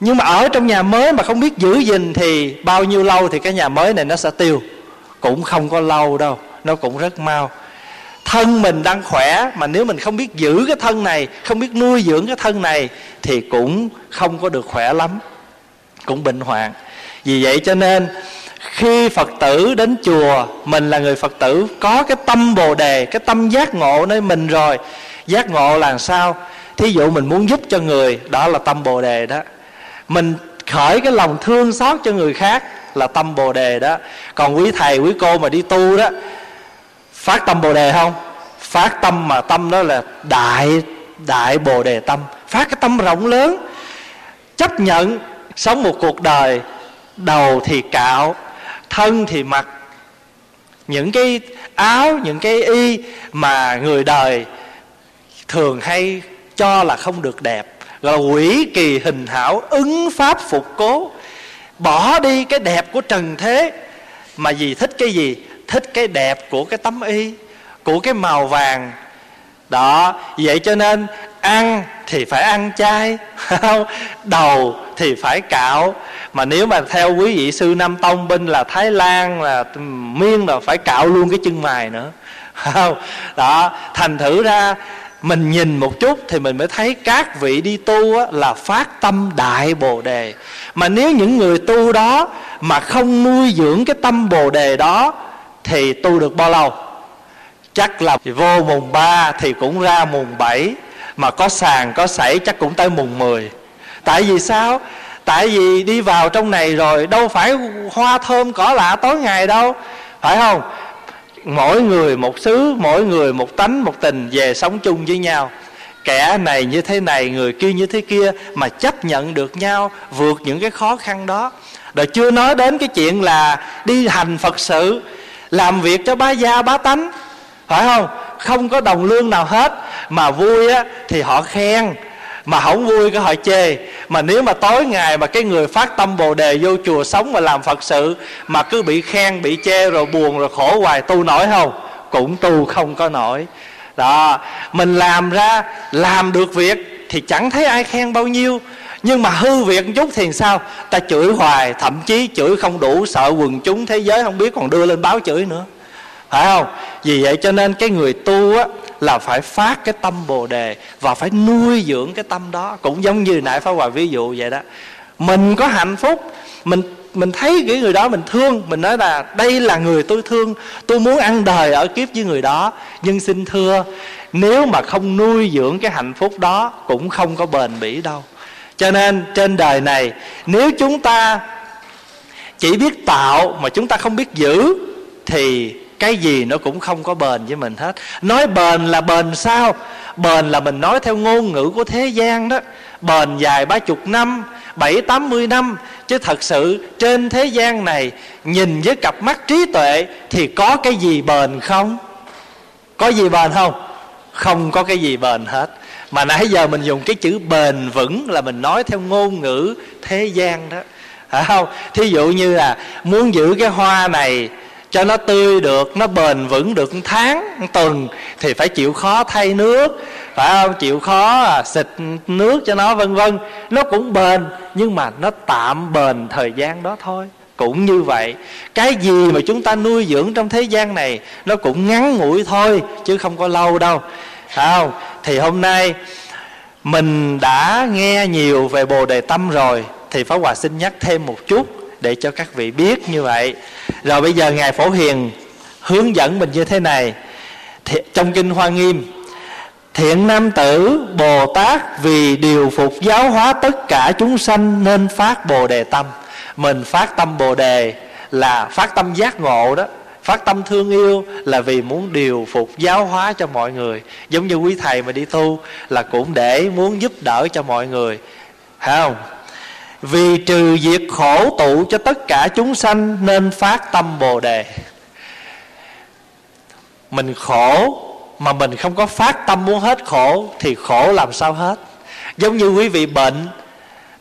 nhưng mà ở trong nhà mới mà không biết giữ gìn thì bao nhiêu lâu thì cái nhà mới này nó sẽ tiêu. Cũng không có lâu đâu, nó cũng rất mau. Thân mình đang khỏe mà nếu mình không biết giữ cái thân này, không biết nuôi dưỡng cái thân này thì cũng không có được khỏe lắm, cũng bệnh hoạn. Vì vậy cho nên khi Phật tử đến chùa, mình là người Phật tử có cái tâm Bồ Đề, cái tâm giác ngộ nơi mình rồi. Giác ngộ là sao? Thí dụ mình muốn giúp cho người, đó là tâm Bồ Đề đó. Mình khởi cái lòng thương xót cho người khác là tâm Bồ Đề đó. Còn quý thầy, quý cô mà đi tu đó, phát tâm Bồ Đề không? Phát tâm mà tâm đó là đại đại Bồ Đề tâm. Phát cái tâm rộng lớn, chấp nhận sống một cuộc đời đầu thì cạo, thân thì mặc những cái áo, những cái y mà người đời thường hay cho là không được đẹp, gọi là quỷ kỳ hình hảo, ứng pháp phục cố. Bỏ đi cái đẹp của trần thế mà vì thích cái gì? Thích cái đẹp của cái tấm y, của cái màu vàng đó. Vậy cho nên ăn thì phải ăn chay, đầu thì phải cạo. Mà nếu mà theo quý vị sư Nam Tông bên là Thái Lan, là Miên là phải cạo luôn cái chân mày nữa đó. Thành thử ra mình nhìn một chút thì mình mới thấy các vị đi tu á, là phát tâm đại Bồ Đề. Mà nếu những người tu đó mà không nuôi dưỡng cái tâm Bồ Đề đó thì tu được bao lâu? Chắc là vô mùng ba thì cũng ra mùng bảy, mà có sàn có sảy chắc cũng tới mùng mười. Tại vì sao? Tại vì đi vào trong này rồi đâu phải hoa thơm cỏ lạ tối ngày đâu, phải không? Mỗi người một xứ, mỗi người một tánh, một tình, về sống chung với nhau. Kẻ này như thế này, người kia như thế kia, mà chấp nhận được nhau, vượt những cái khó khăn đó. Rồi chưa nói đến cái chuyện là đi hành Phật sự, làm việc cho bá gia bá tánh, phải không? Không có đồng lương nào hết. Mà vui á, thì họ khen, mà không vui cái họ chê. Mà nếu mà tối ngày mà cái người phát tâm Bồ Đề vô chùa sống và làm Phật sự mà cứ bị khen, bị chê, rồi buồn, rồi khổ hoài, tu nổi không? Cũng tu không có nổi. Đó, mình làm ra, làm được việc thì chẳng thấy ai khen bao nhiêu, nhưng mà hư việc một chút thì sao? Ta chửi hoài, thậm chí chửi không đủ, sợ quần chúng thế giới không biết còn đưa lên báo chửi nữa, phải không? Vì vậy cho nên cái người tu á, là phải phát cái tâm Bồ Đề và phải nuôi dưỡng cái tâm đó. Cũng giống như nãy Pháp Hòa ví dụ vậy đó. Mình có hạnh phúc, mình mình thấy cái người đó mình thương, mình nói là đây là người tôi thương, tôi muốn ăn đời ở kiếp với người đó. Nhưng xin thưa, nếu mà không nuôi dưỡng cái hạnh phúc đó cũng không có bền bỉ đâu. Cho nên trên đời này, nếu chúng ta chỉ biết tạo mà chúng ta không biết giữ thì cái gì nó cũng không có bền với mình hết. Nói bền là bền sao? Bền là mình nói theo ngôn ngữ của thế gian đó, bền dài ba chục năm, bảy tám mươi năm. Chứ thật sự trên thế gian này, nhìn với cặp mắt trí tuệ thì có cái gì bền không? Có gì bền không? Không có cái gì bền hết. Mà nãy giờ mình dùng cái chữ bền vững là mình nói theo ngôn ngữ thế gian đó, phải không? Thí dụ như là muốn giữ cái hoa này cho nó tươi được, nó bền vững được tháng, tuần thì phải chịu khó thay nước, phải không? Chịu khó à, xịt nước cho nó, vân vân. Nó cũng bền, nhưng mà nó tạm bền thời gian đó thôi. Cũng như vậy, cái gì mà chúng ta nuôi dưỡng trong thế gian này nó cũng ngắn ngủi thôi, chứ không có lâu đâu, phải không? Thì hôm nay mình đã nghe nhiều về Bồ Đề Tâm rồi, thì Pháp Hòa xin nhắc thêm một chút để cho các vị biết như vậy. Rồi bây giờ Ngài Phổ Hiền hướng dẫn mình như thế này. Thì trong Kinh Hoa Nghiêm, thiện nam tử Bồ Tát vì điều phục giáo hóa tất cả chúng sanh nên phát Bồ Đề Tâm. Mình phát tâm Bồ Đề là phát tâm giác ngộ đó, phát tâm thương yêu là vì muốn điều phục giáo hóa cho mọi người. Giống như quý thầy mà đi tu là cũng để muốn giúp đỡ cho mọi người, phải không? Vì trừ diệt khổ tụ cho tất cả chúng sanh nên phát tâm Bồ Đề. Mình khổ mà mình không có phát tâm muốn hết khổ thì khổ làm sao hết. Giống như quý vị bệnh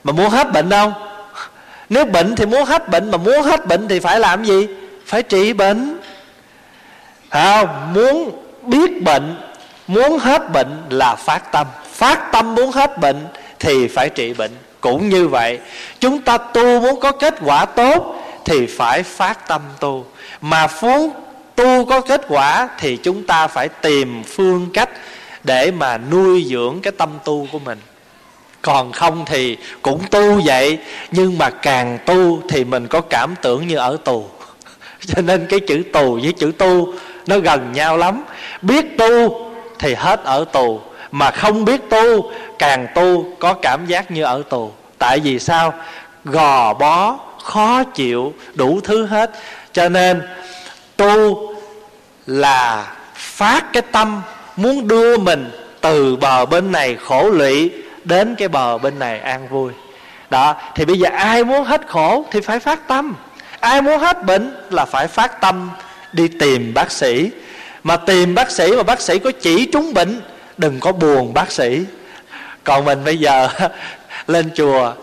mà muốn hết bệnh đâu? Nếu bệnh thì muốn hết bệnh, mà muốn hết bệnh thì phải làm gì? Phải trị bệnh, à, muốn biết bệnh, muốn hết bệnh là phát tâm. Phát tâm muốn hết bệnh thì phải trị bệnh. Cũng như vậy, chúng ta tu muốn có kết quả tốt thì phải phát tâm tu. Mà muốn tu có kết quả thì chúng ta phải tìm phương cách để mà nuôi dưỡng cái tâm tu của mình. Còn không thì cũng tu vậy, nhưng mà càng tu thì mình có cảm tưởng như ở tù. Cho nên cái chữ tù với chữ tu nó gần nhau lắm. Biết tu thì hết ở tù, mà không biết tu càng tu có cảm giác như ở tù. Tại vì sao? Gò bó, khó chịu, đủ thứ hết. Cho nên tu là phát cái tâm muốn đưa mình từ bờ bên này khổ lụy đến cái bờ bên này an vui. Đó, thì bây giờ ai muốn hết khổ thì phải phát tâm, ai muốn hết bệnh là phải phát tâm đi tìm bác sĩ. Mà tìm bác sĩ mà bác sĩ có chỉ trúng bệnh, đừng có buồn bác sĩ. Còn mình bây giờ lên chùa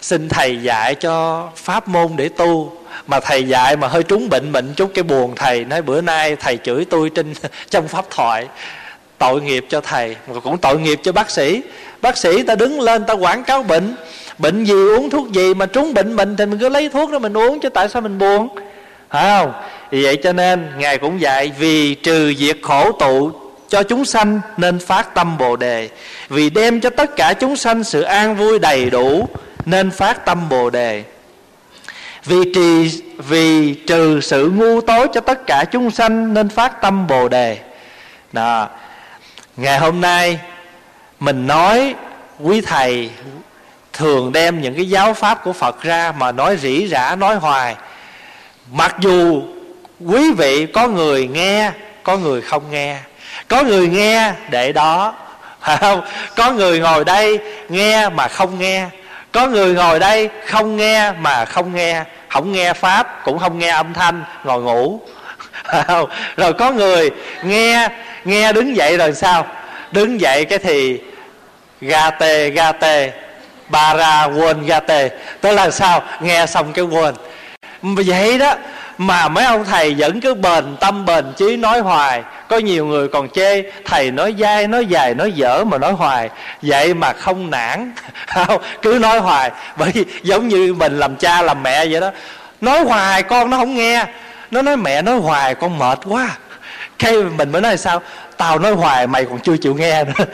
xin thầy dạy cho pháp môn để tu, mà thầy dạy mà hơi trúng bệnh bệnh chút cái buồn thầy, nói bữa nay thầy chửi tôi trên trong pháp thoại. Tội nghiệp cho thầy, mà cũng tội nghiệp cho bác sĩ. Bác sĩ ta đứng lên ta quảng cáo bệnh, bệnh gì uống thuốc gì, mà trúng bệnh bệnh thì mình cứ lấy thuốc đó mình uống, chứ tại sao mình buồn, phải không? Vì vậy cho nên Ngài cũng dạy vì trừ diệt khổ tụ cho chúng sanh nên phát tâm Bồ Đề. Vì đem cho tất cả chúng sanh sự an vui đầy đủ nên phát tâm Bồ Đề. Vì trì, vì trừ sự ngu tối cho tất cả chúng sanh nên phát tâm Bồ Đề. Đó. Ngày hôm nay mình nói quý thầy thường đem những cái giáo pháp của Phật ra mà nói rỉ rả, nói hoài. Mặc dù quý vị có người nghe, có người không nghe. Có người nghe để đó, phải không? Có người ngồi đây nghe mà không nghe, có người ngồi đây không nghe mà không nghe, không nghe pháp, cũng không nghe âm thanh, ngồi ngủ. Rồi có người nghe, nghe đứng dậy rồi sao? Đứng dậy cái thì ga tê, ga tê, bà ra quên ga tê. Tức là sao? Nghe xong cái quên. Vậy đó mà mấy ông thầy vẫn cứ bền tâm bền chí nói hoài. Có nhiều người còn chê thầy nói dai, nói dài, nói dở mà nói hoài. Vậy mà không nản, cứ nói hoài. Bởi vì giống như mình làm cha làm mẹ vậy đó. Nói hoài con nó không nghe, nó nói mẹ nói hoài con mệt quá. Cái mình mới nói sao? Tao nói hoài mày còn chưa chịu nghe nữa.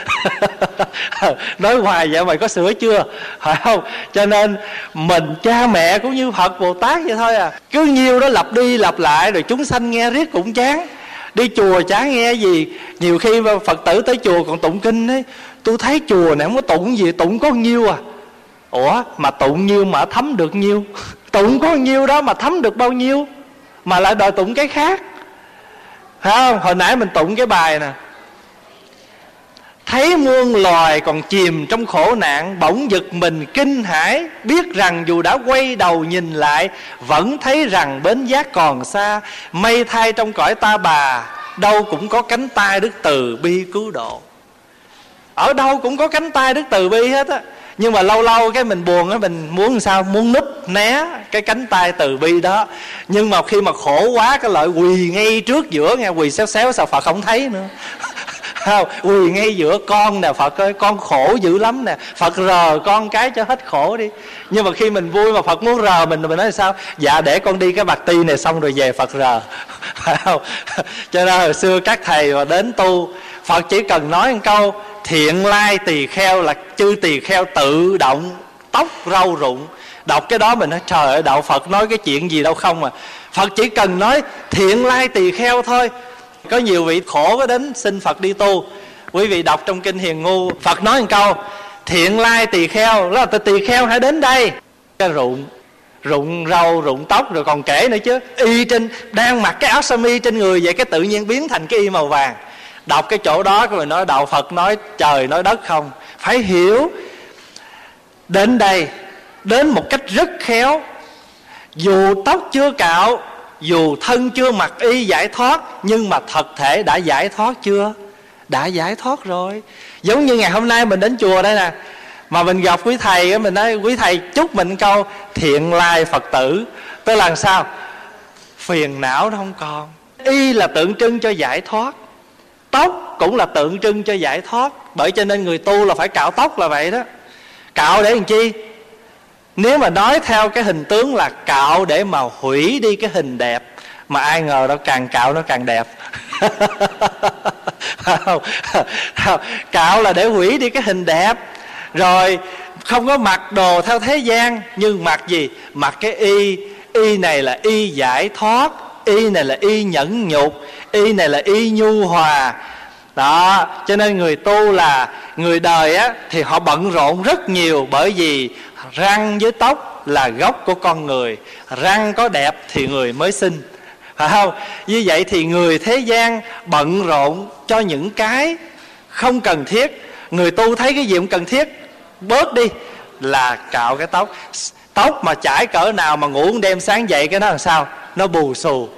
Nói hoài vậy mày có sửa chưa, phải không? Cho nên mình cha mẹ cũng như Phật Bồ Tát vậy thôi à. Cứ nhiều đó lặp đi lặp lại rồi chúng sanh nghe riết cũng chán. Đi chùa chả nghe gì. Nhiều khi Phật tử tới chùa còn tụng kinh ấy. Tôi thấy chùa này không có tụng gì, tụng có nhiêu à. Ủa mà tụng nhiêu mà thấm được nhiêu? Tụng có nhiêu đó mà thấm được bao nhiêu? Mà lại đòi tụng cái khác. Không, hồi nãy mình tụng cái bài nè: thấy muôn loài còn chìm trong khổ nạn, bỗng giật mình kinh hãi, biết rằng dù đã quay đầu nhìn lại, vẫn thấy rằng bến giác còn xa. May thay trong cõi ta bà, đâu cũng có cánh tay Đức Từ Bi cứu độ. Ở đâu cũng có cánh tay Đức Từ Bi hết á. Nhưng mà lâu lâu cái mình buồn á, mình muốn sao? Muốn núp né cái cánh tay Từ Bi đó. Nhưng mà khi mà khổ quá cái loại quỳ ngay trước giữa nghe, quỳ xéo xéo sao Phật không thấy nữa. Không, quỳ ngay giữa: con nè Phật ơi, con khổ dữ lắm nè, Phật rờ con cái cho hết khổ đi. Nhưng mà khi mình vui mà Phật muốn rờ mình, mình nói sao? Dạ để con đi cái bạc ti này xong rồi về Phật rờ. Không? Cho nên hồi xưa các thầy mà đến tu, Phật chỉ cần nói một câu thiện lai tỳ kheo là chư tỳ kheo tự động tóc râu rụng. Đọc cái đó mình nói trời ơi, đạo Phật nói cái chuyện gì đâu không à. Phật chỉ cần nói thiện lai tỳ kheo thôi. Có nhiều vị khổ có đến xin Phật đi tu. Quý vị đọc trong kinh Hiền Ngu, Phật nói một câu thiện lai tỳ kheo, đó là tỳ kheo hãy đến đây. Rụng rụng râu, rụng tóc rồi còn kể nữa chứ. Y trên đang mặc cái áo sơ mi trên người vậy, cái tự nhiên biến thành cái y màu vàng. Đọc cái chỗ đó rồi nói đạo Phật nói trời nói đất không. Phải hiểu đến đây, đến một cách rất khéo. Dù tóc chưa cạo, dù thân chưa mặc y giải thoát, nhưng mà thật thể đã giải thoát chưa? Đã giải thoát rồi. Giống như ngày hôm nay mình đến chùa đây nè, mà mình gặp quý thầy, mình nói quý thầy chúc mình câu thiện lai Phật tử. Tức là sao? Phiền não nó không còn. Y là tượng trưng cho giải thoát, tóc cũng là tượng trưng cho giải thoát. Bởi cho nên người tu là phải cạo tóc là vậy đó. Cạo để làm chi? Nếu mà nói theo cái hình tướng là cạo để mà hủy đi cái hình đẹp, mà ai ngờ đâu càng cạo nó càng đẹp. Cạo là để hủy đi cái hình đẹp. Rồi không có mặc đồ theo thế gian, nhưng mặc gì? Mặc cái y. Y này là y giải thoát, y này là y nhẫn nhục, y này là y nhu hòa. Đó, cho nên người tu là người đời á, thì họ bận rộn rất nhiều. Bởi vì răng với tóc là gốc của con người. Răng có đẹp thì người mới xinh, phải không? Như vậy thì người thế gian bận rộn cho những cái không cần thiết. Người tu thấy cái gì cũng cần thiết, bớt đi là cạo cái tóc. Tóc mà chải cỡ nào mà ngủ đêm sáng dậy cái nó làm sao? Nó bù xù.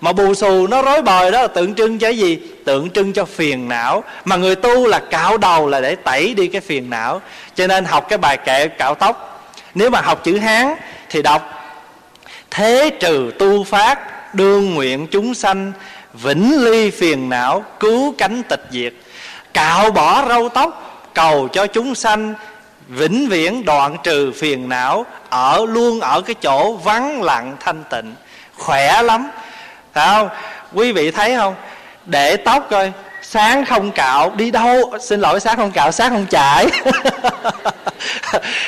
Mà bù xù nó rối bời, đó là tượng trưng cho gì? Tượng trưng cho phiền não. Mà người tu là cạo đầu là để tẩy đi cái phiền não. Cho nên học cái bài kệ cạo tóc, nếu mà học chữ Hán thì đọc: thế trừ tu phát, đương nguyện chúng sanh, vĩnh ly phiền não, cứu cánh tịch diệt. Cạo bỏ râu tóc, cầu cho chúng sanh vĩnh viễn đoạn trừ phiền não, ở luôn ở cái chỗ vắng lặng thanh tịnh. Khỏe lắm, phải không? Quý vị thấy không? Để tóc coi, sáng không cạo đi đâu, xin lỗi, sáng không cạo sáng không chải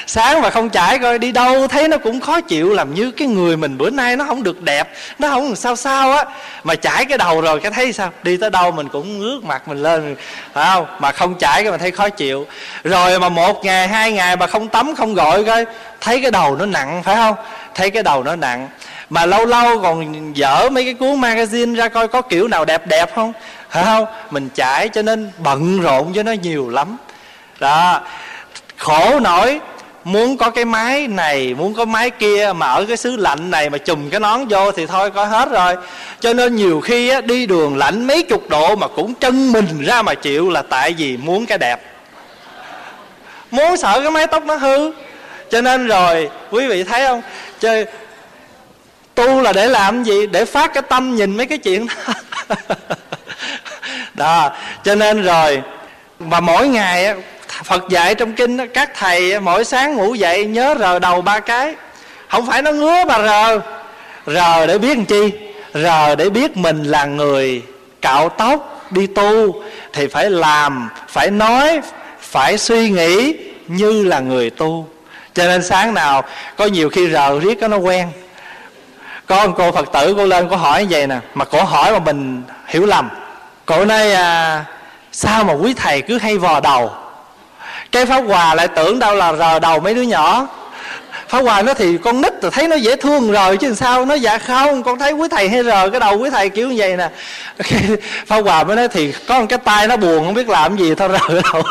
sáng mà không chải coi đi đâu thấy nó cũng khó chịu, làm như cái người mình bữa nay nó không được đẹp, nó không sao sao á, mà chải cái đầu rồi cái thấy sao, đi tới đâu mình cũng ngước mặt mình lên, phải không? Mà không chải cái mà thấy khó chịu, rồi mà một ngày hai ngày mà không tắm không gội coi thấy cái đầu nó nặng, phải không? Thấy cái đầu nó nặng. Mà lâu lâu còn dở mấy cái cuốn magazine ra coi có kiểu nào đẹp đẹp không, phải không? Mình chải, cho nên bận rộn với nó nhiều lắm đó. Khổ nổi muốn có cái máy này, muốn có máy kia, mà ở cái xứ lạnh này mà chùm cái nón vô thì thôi coi hết rồi. Cho nên nhiều khi á, đi đường lạnh mấy chục độ mà cũng chân mình ra mà chịu, là tại vì muốn cái đẹp, muốn sợ cái mái tóc nó hư. Cho nên rồi quý vị thấy không, chơi tu là để làm gì? Để phát cái tâm nhìn mấy cái chuyện đó, đó. Cho nên rồi, mà mỗi ngày Phật dạy trong kinh, các thầy mỗi sáng ngủ dậy nhớ rờ đầu ba cái. Không phải nó ngứa mà rờ. Rờ để biết làm chi? Rờ để biết mình là người cạo tóc đi tu thì phải làm, phải nói, phải suy nghĩ như là người tu. Cho nên sáng nào có nhiều khi rờ riết nó quen. Có một cô Phật tử, cô lên cô hỏi như vậy nè, mà cô hỏi mà mình hiểu lầm. Cô nói à, sao mà quý thầy cứ hay vò đầu? Cái Pháp Hòa lại tưởng đâu là rờ đầu mấy đứa nhỏ. Pháp Hòa nói thì con nít rồi thấy nó dễ thương rồi chứ sao. Nó dạ không, con thấy quý thầy hay rờ cái đầu quý thầy kiểu như vậy nè. Pháp Hòa mới nói thì có một cái tay nó buồn không biết làm gì thôi rờ đầu.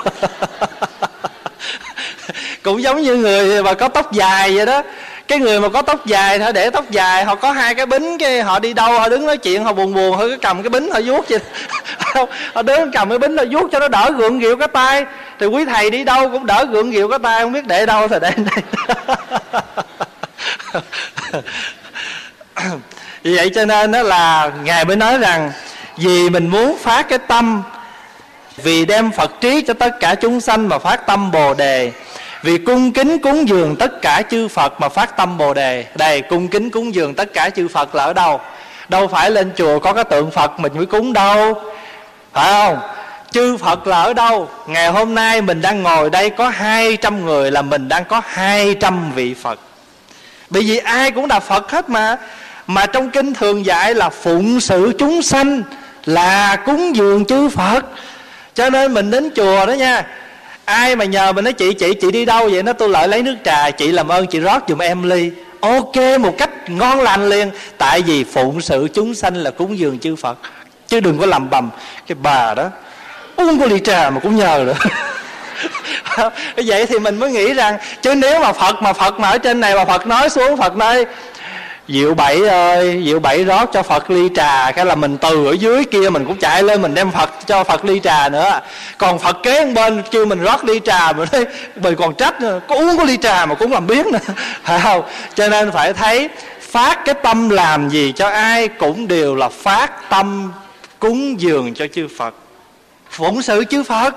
Cũng giống như người mà có tóc dài vậy đó. Cái người mà có tóc dài, họ để tóc dài, họ có hai cái bính, cái họ đi đâu, họ đứng nói chuyện, họ buồn buồn, họ cứ cầm cái bính, họ vuốt vậy. Họ đứng cầm cái bính, họ vuốt cho nó đỡ gượng gịu cái tay. Thì quý thầy đi đâu cũng đỡ gượng gịu cái tay, không biết để đâu thì để đây. Vì vậy cho nên đó là Ngài mới nói rằng, vì mình muốn phát cái tâm, vì đem Phật trí cho tất cả chúng sanh mà phát tâm Bồ Đề, vì cung kính cúng dường tất cả chư Phật mà phát tâm Bồ Đề. Đây, cung kính cúng dường tất cả chư Phật là ở đâu? Đâu phải lên chùa có cái tượng Phật mình mới cúng đâu, phải không? Chư Phật là ở đâu? Ngày hôm nay mình đang ngồi đây có hai trăm người là mình đang có hai trăm vị Phật. Bởi vì ai cũng là Phật hết mà. Mà trong kinh thường dạy là phụng sự chúng sanh là cúng dường chư Phật. Cho nên mình đến chùa đó nha, ai mà nhờ mình nói chị, chị chị đi đâu vậy? Nó tôi lại lấy nước trà, chị làm ơn chị rót giùm em ly. Ok, một cách ngon lành liền. Tại vì phụng sự chúng sanh là cúng dường chư Phật. Chứ đừng có lầm bầm cái bà đó uống có ly trà mà cũng nhờ nữa. Vậy thì mình mới nghĩ rằng, chứ nếu mà Phật mà Phật mà ở trên này mà Phật nói xuống, Phật nói Diệu Bảy ơi, Diệu Bảy rót cho Phật ly trà, cái là mình từ ở dưới kia mình cũng chạy lên mình đem Phật cho Phật ly trà nữa. Còn Phật kế bên kêu mình rót ly trà mà thấy mình còn trách nữa, có uống có ly trà mà cũng làm biếng nữa, phải không? Cho nên phải thấy phát cái tâm làm gì cho ai cũng đều là phát tâm cúng dường cho chư Phật, phụng sự chư Phật.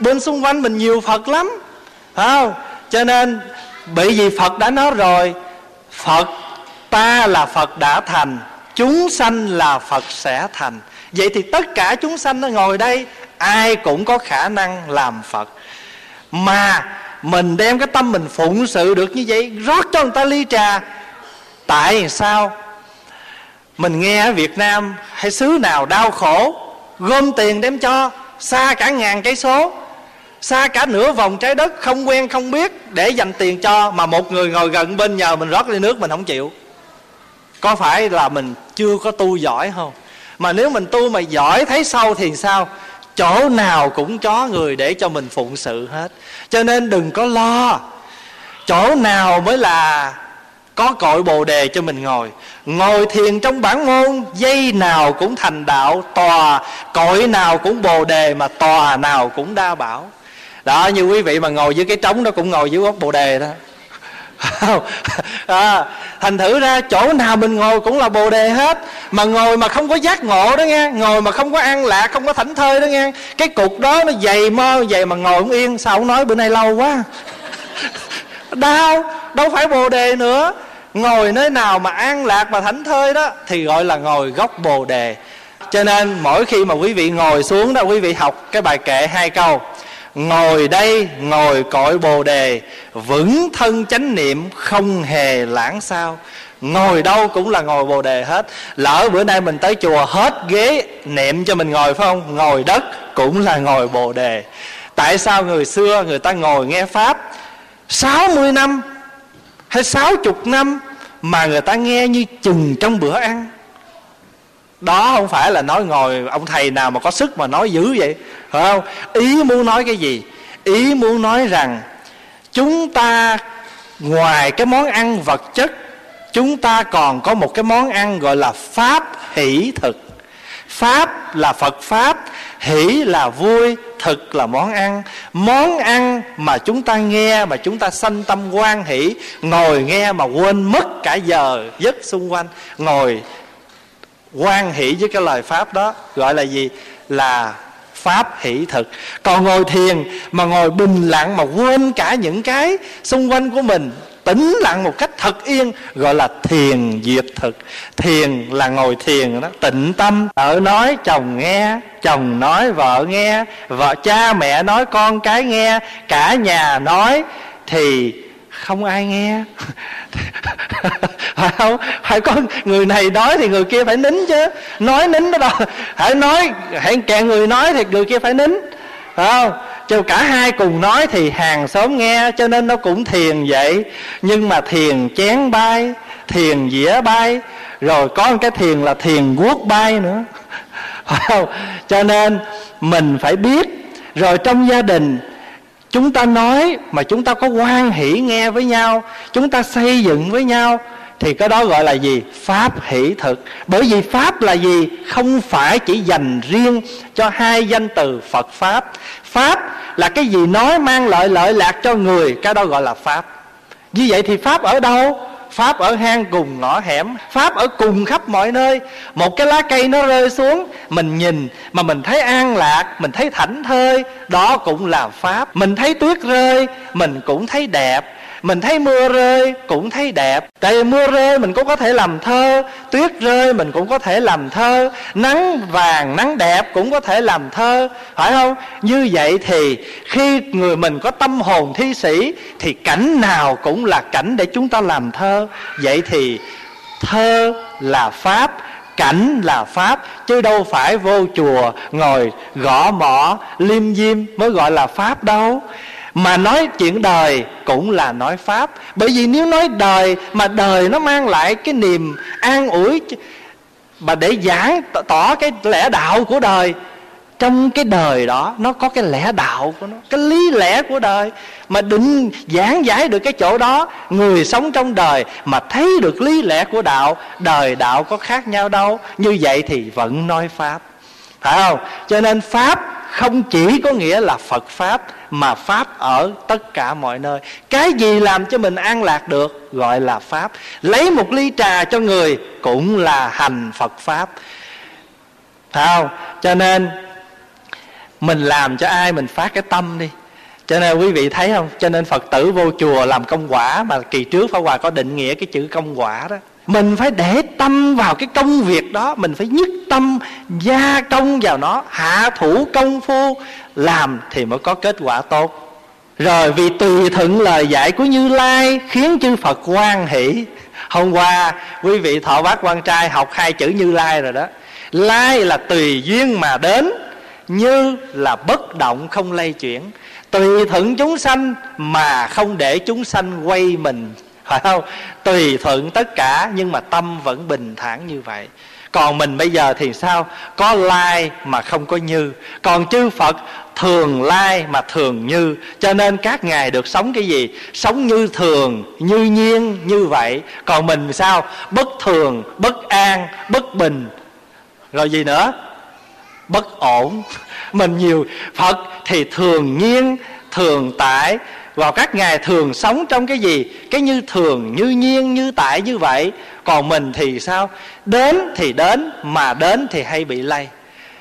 Bên xung quanh mình nhiều Phật lắm, phải không? Cho nên bởi vì Phật đã nói rồi, Phật ta là Phật đã thành, chúng sanh là Phật sẽ thành. Vậy thì tất cả chúng sanh nó ngồi đây, ai cũng có khả năng làm Phật. Mà mình đem cái tâm mình phụng sự được như vậy, rót cho người ta ly trà. Tại sao? Mình nghe ở Việt Nam hay xứ nào đau khổ, gom tiền đem cho, xa cả ngàn cây số, xa cả nửa vòng trái đất, không quen không biết, để dành tiền cho. Mà một người ngồi gần bên nhờ mình rót ly nước mình không chịu. Có phải là mình chưa có tu giỏi không? Mà nếu mình tu mà giỏi thấy sâu thì sao? Chỗ nào cũng có người để cho mình phụng sự hết. Cho nên đừng có lo. Chỗ nào mới là có cội Bồ Đề cho mình ngồi. Ngồi thiền trong bản môn, dây nào cũng thành đạo, tòa cội nào cũng Bồ Đề mà tòa nào cũng đa bảo. Đó, như quý vị mà ngồi dưới cái trống đó cũng ngồi dưới gốc Bồ Đề đó. À, thành thử ra chỗ nào mình ngồi cũng là Bồ Đề hết. Mà ngồi mà không có giác ngộ đó nghe, ngồi mà không có an lạc, không có thảnh thơi đó nghe, cái cục đó nó dày mơ dày mà ngồi không yên. Sao ông nói bữa nay lâu quá? Đau, đâu phải Bồ Đề nữa. Ngồi nơi nào mà an lạc mà thảnh thơi đó thì gọi là ngồi gốc Bồ Đề. Cho nên mỗi khi mà quý vị ngồi xuống đó, quý vị học cái bài kệ hai câu: ngồi đây ngồi cội Bồ Đề, vững thân chánh niệm không hề lãng sao. Ngồi đâu cũng là ngồi Bồ Đề hết. Lỡ bữa nay mình tới chùa hết ghế niệm cho mình ngồi phải không? Ngồi đất cũng là ngồi Bồ Đề. Tại sao người xưa người ta ngồi nghe Pháp sáu mươi năm hay sáu mươi năm mà người ta nghe như chừng trong bữa ăn? Đó không phải là nói ngồi ông thầy nào mà có sức mà nói dữ vậy, phải không? Ý muốn nói cái gì? Ý muốn nói rằng chúng ta ngoài cái món ăn vật chất, chúng ta còn có một cái món ăn gọi là Pháp hỷ thực. Pháp là Phật Pháp, hỷ là vui, thực là món ăn. Món ăn mà chúng ta nghe mà chúng ta sanh tâm quan hỷ, ngồi nghe mà quên mất cả giờ giấc xung quanh, ngồi quan hỷ với cái lời Pháp đó, gọi là gì? Là Pháp hỷ thực. Còn ngồi thiền mà ngồi bình lặng mà quên cả những cái xung quanh của mình, tĩnh lặng một cách thật yên, gọi là thiền diệt thực. Thiền là ngồi thiền đó, tịnh tâm. Vợ nói chồng nghe, chồng nói vợ nghe, vợ cha mẹ nói con cái nghe, cả nhà nói thì không ai nghe. Phải không? Phải có người này nói thì người kia phải nín chứ. Nói nín đó đâu, hãy nói, hãy càng người nói thì người kia phải nín, phải không? Chứ cả hai cùng nói thì hàng xóm nghe. Cho nên nó cũng thiền vậy. Nhưng mà thiền chén bay, thiền dĩa bay, rồi có một cái thiền là thiền guốc bay nữa, phải không? Cho nên mình phải biết. Rồi trong gia đình chúng ta nói mà chúng ta có hoan hỷ nghe với nhau, chúng ta xây dựng với nhau, thì cái đó gọi là gì? Pháp hỷ thực. Bởi vì Pháp là gì? Không phải chỉ dành riêng cho hai danh từ Phật Pháp. Pháp là cái gì nói mang lợi lợi lạc cho người, cái đó gọi là Pháp. Như vậy thì Pháp ở đâu? Pháp ở hang cùng ngõ hẻm, Pháp ở cùng khắp mọi nơi. Một cái lá cây nó rơi xuống, mình nhìn mà mình thấy an lạc, mình thấy thảnh thơi, đó cũng là Pháp. Mình thấy tuyết rơi, mình cũng thấy đẹp. Mình thấy mưa rơi cũng thấy đẹp. Tại vì mưa rơi mình cũng có thể làm thơ, tuyết rơi mình cũng có thể làm thơ, nắng vàng, nắng đẹp cũng có thể làm thơ, phải không? Như vậy thì khi người mình có tâm hồn thi sĩ thì cảnh nào cũng là cảnh để chúng ta làm thơ. Vậy thì thơ là Pháp, cảnh là Pháp, chứ đâu phải vô chùa ngồi gõ mõ liêm diêm mới gọi là Pháp đâu. Mà nói chuyện đời cũng là nói Pháp. Bởi vì nếu nói đời mà đời nó mang lại cái niềm an ủi mà để giảng tỏ cái lẽ đạo của đời, trong cái đời đó nó có cái lẽ đạo của nó, cái lý lẽ của đời. Mà định giảng giải được cái chỗ đó, người sống trong đời mà thấy được lý lẽ của đạo, đời đạo có khác nhau đâu. Như vậy thì vẫn nói Pháp, phải không? Cho nên Pháp không chỉ có nghĩa là Phật Pháp, mà Pháp ở tất cả mọi nơi. Cái gì làm cho mình an lạc được gọi là Pháp. Lấy một ly trà cho người cũng là hành Phật Pháp, phải không? Cho nên mình làm cho ai mình phát cái tâm đi. Cho nên quý vị thấy không? Cho nên Phật tử vô chùa làm công quả, mà kỳ trước Pháp Hòa có định nghĩa cái chữ công quả đó. Mình phải để tâm vào cái công việc đó, mình phải nhất tâm gia công vào nó, hạ thủ công phu làm thì mới có kết quả tốt. Rồi vì tùy thuận lời dạy của Như Lai khiến chư Phật hoan hỷ. Hôm qua quý vị thọ bát quan trai học hai chữ Như Lai rồi đó. Lai là tùy duyên mà đến, như là bất động không lay chuyển. Tùy thuận chúng sanh mà không để chúng sanh quay mình, phải không? Tùy thuận tất cả nhưng mà tâm vẫn bình thản như vậy. Còn mình bây giờ thì sao? Có lai mà không có như. Còn chư Phật thường lai mà thường như. Cho nên các ngài được sống cái gì? Sống như thường, như nhiên, như vậy. Còn mình sao? Bất thường, bất an, bất bình, rồi gì nữa? Bất ổn. Mình nhiều. Phật thì thường nhiên, thường tại, vào các ngài thường sống trong cái gì? Cái như thường, như nhiên, như tại như vậy. Còn mình thì sao? Đến thì đến, mà đến thì hay bị lay.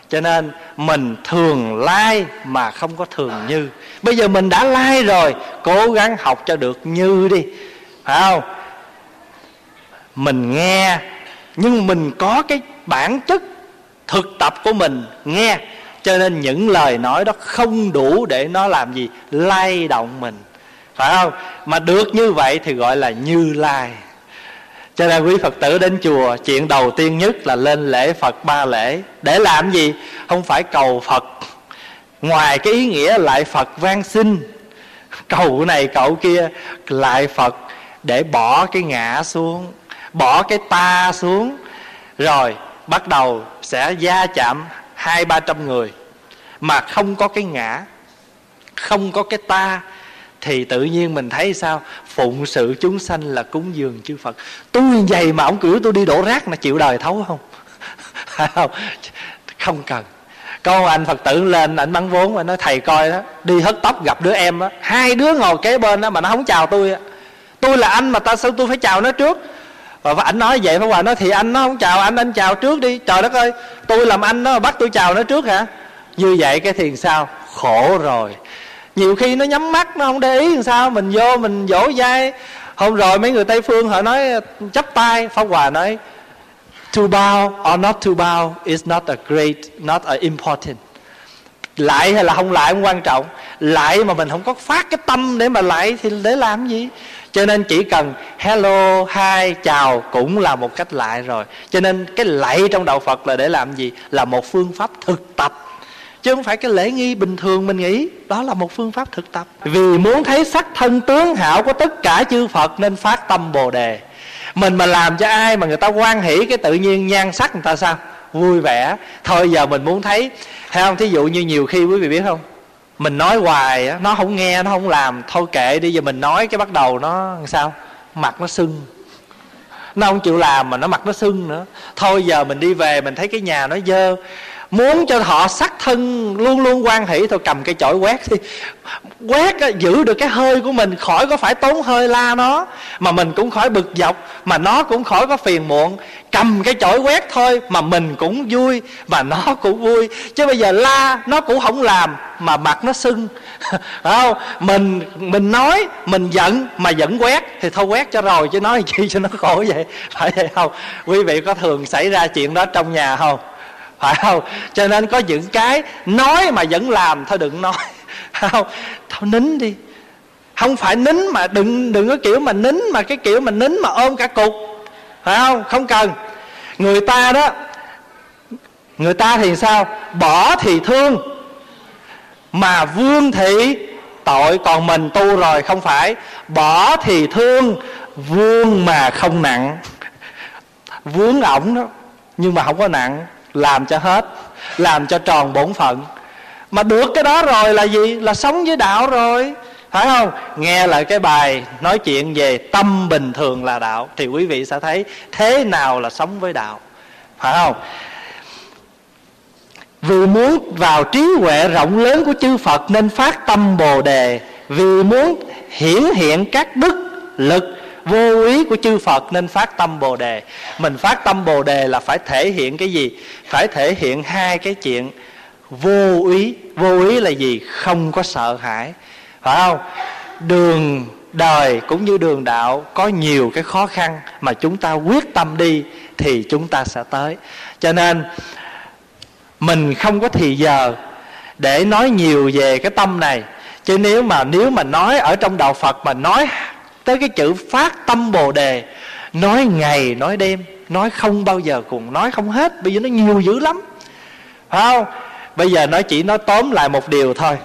Cho nên mình thường lai mà không có thường như. Bây giờ mình đã lai rồi, cố gắng học cho được như đi, phải không? Mình nghe, nhưng mình có cái bản chất thực tập của mình nghe. Cho nên những lời nói đó không đủ để nó làm gì, lay động mình, phải không? Mà được như vậy thì gọi là Như Lai. Cho nên quý Phật tử đến chùa, chuyện đầu tiên nhất là lên lễ Phật ba lễ. Để làm gì? Không phải cầu Phật, ngoài cái ý nghĩa lại Phật van xin, cầu này cầu kia, lại Phật để bỏ cái ngã xuống, bỏ cái ta xuống. Rồi bắt đầu sẽ gia chạm hai ba trăm người mà không có cái ngã, không có cái ta, thì tự nhiên mình thấy sao? Phụng sự chúng sanh là cúng dường chư Phật. Tôi vậy mà ông cử tôi đi đổ rác là chịu đời thấu không? Không, không cần. Có anh Phật tử lên, anh bắn vốn và nói thầy coi đó, đi hớt tóc gặp đứa em đó, hai đứa ngồi kế bên đó mà nó không chào tôi. Tôi là anh mà ta sao tôi phải chào nó trước? Và anh nói vậy, Pháp Hòa nói thì anh nó không chào anh, anh chào trước đi. Trời đất ơi, tôi làm anh nó bắt tôi chào nó trước hả? Như vậy cái thì sao? Khổ rồi. Nhiều khi nó nhắm mắt, nó không để ý làm sao. Mình vô mình vỗ vai. Hôm rồi mấy người Tây Phương họ nói chắp tay, Pháp Hòa nói to bow or not to bow is not a great, not a important. Lại hay là không lại không quan trọng. Lại mà mình không có phát cái tâm để mà lại thì để làm gì? Cho nên chỉ cần hello, hi, chào cũng là một cách lại rồi. Cho nên cái lạy trong đạo Phật là để làm gì? Là một phương pháp thực tập, chứ không phải cái lễ nghi bình thường mình nghĩ. Đó là một phương pháp thực tập. Vì muốn thấy sắc thân tướng hảo của tất cả chư Phật nên phát tâm Bồ Đề. Mình mà làm cho ai mà người ta hoan hỷ, cái tự nhiên nhan sắc người ta sao? Vui vẻ. Thôi giờ mình muốn thấy, thấy không? Thí dụ như nhiều khi quý vị biết không, mình nói hoài nó không nghe, nó không làm, thôi kệ đi, giờ mình nói cái bắt đầu nó sao? Mặt nó sưng, nó không chịu làm mà nó mặt nó sưng nữa. Thôi giờ mình đi về, mình thấy cái nhà nó dơ, muốn cho họ sắc thân luôn luôn hoan hỷ, thôi cầm cái chổi quét đi, quét á, giữ được cái hơi của mình, khỏi có phải tốn hơi la nó, mà mình cũng khỏi bực dọc, mà nó cũng khỏi có phiền muộn. Cầm cái chổi quét thôi mà mình cũng vui và nó cũng vui. Chứ bây giờ la nó cũng không làm mà mặt nó sưng. Không, mình mình nói mình giận mà vẫn quét thì thôi quét cho rồi, chứ nói chi cho nó khổ vậy, phải vậy không? Quý vị có thường xảy ra chuyện đó trong nhà không? Phải không? Cho nên có những cái nói mà vẫn làm, thôi đừng nói. Không, thôi nín đi. Không phải nín mà đừng đừng có kiểu mà nín mà cái kiểu mà nín mà ôm cả cục. Phải không? Không cần. Người ta đó, người ta thì sao? Bỏ thì thương mà vương thì tội, còn mình tu rồi không phải. Bỏ thì thương, vương mà không nặng. Vướng ổng đó, nhưng mà không có nặng. Làm cho hết, làm cho tròn bổn phận. Mà được cái đó rồi là gì? Là sống với đạo rồi, phải không? Nghe lại cái bài nói chuyện về tâm bình thường là đạo, thì quý vị sẽ thấy thế nào là sống với đạo, phải không? Vì muốn vào trí huệ rộng lớn của chư Phật nên phát tâm Bồ Đề. Vì muốn hiển hiện các đức lực vô úy của chư Phật nên phát tâm Bồ Đề. Mình phát tâm Bồ Đề là phải thể hiện cái gì? Phải thể hiện hai cái chuyện vô úy. Vô úy là gì? Không có sợ hãi, phải không? Đường đời cũng như đường đạo có nhiều cái khó khăn, mà chúng ta quyết tâm đi thì chúng ta sẽ tới. Cho nên mình không có thì giờ để nói nhiều về cái tâm này. Chứ nếu mà nếu mà nói ở trong đạo Phật mà nói tới cái chữ phát tâm Bồ Đề, nói ngày nói đêm, nói không bao giờ cùng, nói không hết. Bây giờ nó nhiều dữ lắm, phải không? Bây giờ nó chỉ nói tóm lại một điều thôi.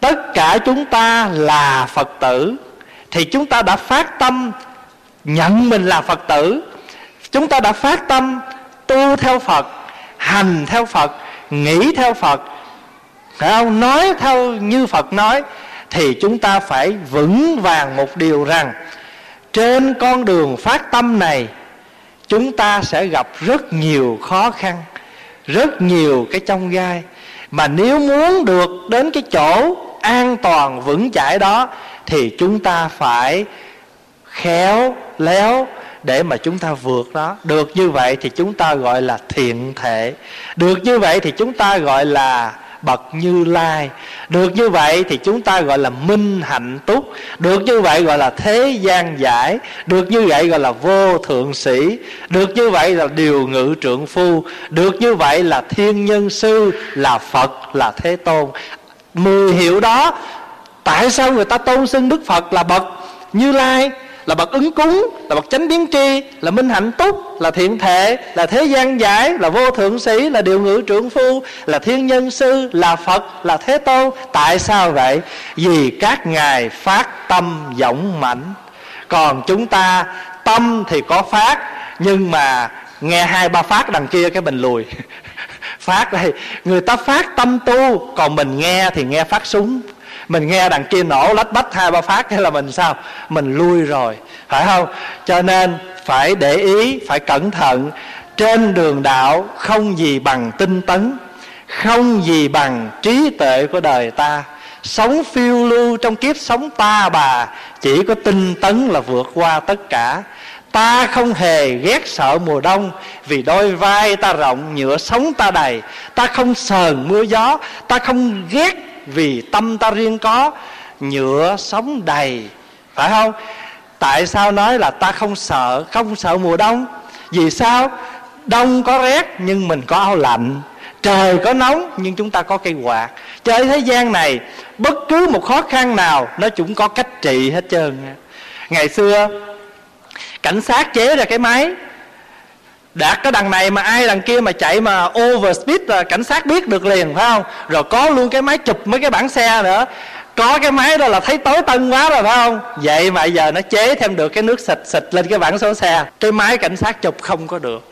Tất cả chúng ta là Phật tử, thì chúng ta đã phát tâm nhận mình là Phật tử. Chúng ta đã phát tâm tu theo Phật, hành theo Phật, nghĩ theo Phật, phải không? Nói theo như Phật nói. Thì chúng ta phải vững vàng một điều rằng trên con đường phát tâm này chúng ta sẽ gặp rất nhiều khó khăn, rất nhiều cái chông gai. Mà nếu muốn được đến cái chỗ an toàn vững chãi đó thì chúng ta phải khéo léo để mà chúng ta vượt nó. Được như vậy thì chúng ta gọi là thiện thể. Được như vậy thì chúng ta gọi là bậc Như Lai. Được như vậy thì chúng ta gọi là minh hạnh túc, được như vậy gọi là thế gian giải, được như vậy gọi là vô thượng sĩ, được như vậy là điều ngự trượng phu, được như vậy là thiên nhân sư, là Phật, là Thế Tôn. Mười hiệu đó, tại sao người ta tôn xưng Đức Phật là bậc Như Lai, là bậc ứng cúng, là bậc chánh biến tri, là minh hạnh túc, là thiện thể, là thế gian giải, là vô thượng sĩ, là điều ngự trượng phu, là thiên nhân sư, là Phật, là Thế Tôn? Tại sao vậy? Vì các ngài phát tâm dõng mãnh, còn chúng ta tâm thì có phát, nhưng mà nghe hai ba phát đằng kia cái mình lùi. Phát đây, người ta phát tâm tu, còn mình nghe thì nghe phát súng, mình nghe đằng kia nổ lách bách hai ba phát, hay là mình sao? Mình lui rồi, phải không? Cho nên phải để ý, phải cẩn thận. Trên đường đạo không gì bằng tinh tấn, không gì bằng trí tuệ của đời ta. Sống phiêu lưu trong kiếp sống ta bà, chỉ có tinh tấn là vượt qua tất cả. Ta không hề ghét sợ mùa đông, vì đôi vai ta rộng, nhựa sống ta đầy. Ta không sờn mưa gió, ta không ghét, vì tâm ta riêng có, nhựa sống đầy, phải không? Tại sao nói là ta không sợ, không sợ mùa đông? Vì sao? Đông có rét nhưng mình có áo lạnh, trời có nóng nhưng chúng ta có cây quạt. Trên thế gian này, bất cứ một khó khăn nào nó cũng có cách trị hết trơn. Ngày xưa cảnh sát chế ra cái máy, đạt cái đằng này mà ai đằng kia mà chạy mà over speed là cảnh sát biết được liền, phải không? Rồi có luôn cái máy chụp mấy cái bảng xe nữa, có cái máy đó là thấy tối tân quá rồi, phải không? Vậy mà giờ nó chế thêm được cái nước xịt xịt lên cái bảng số xe, cái máy cảnh sát chụp không có được.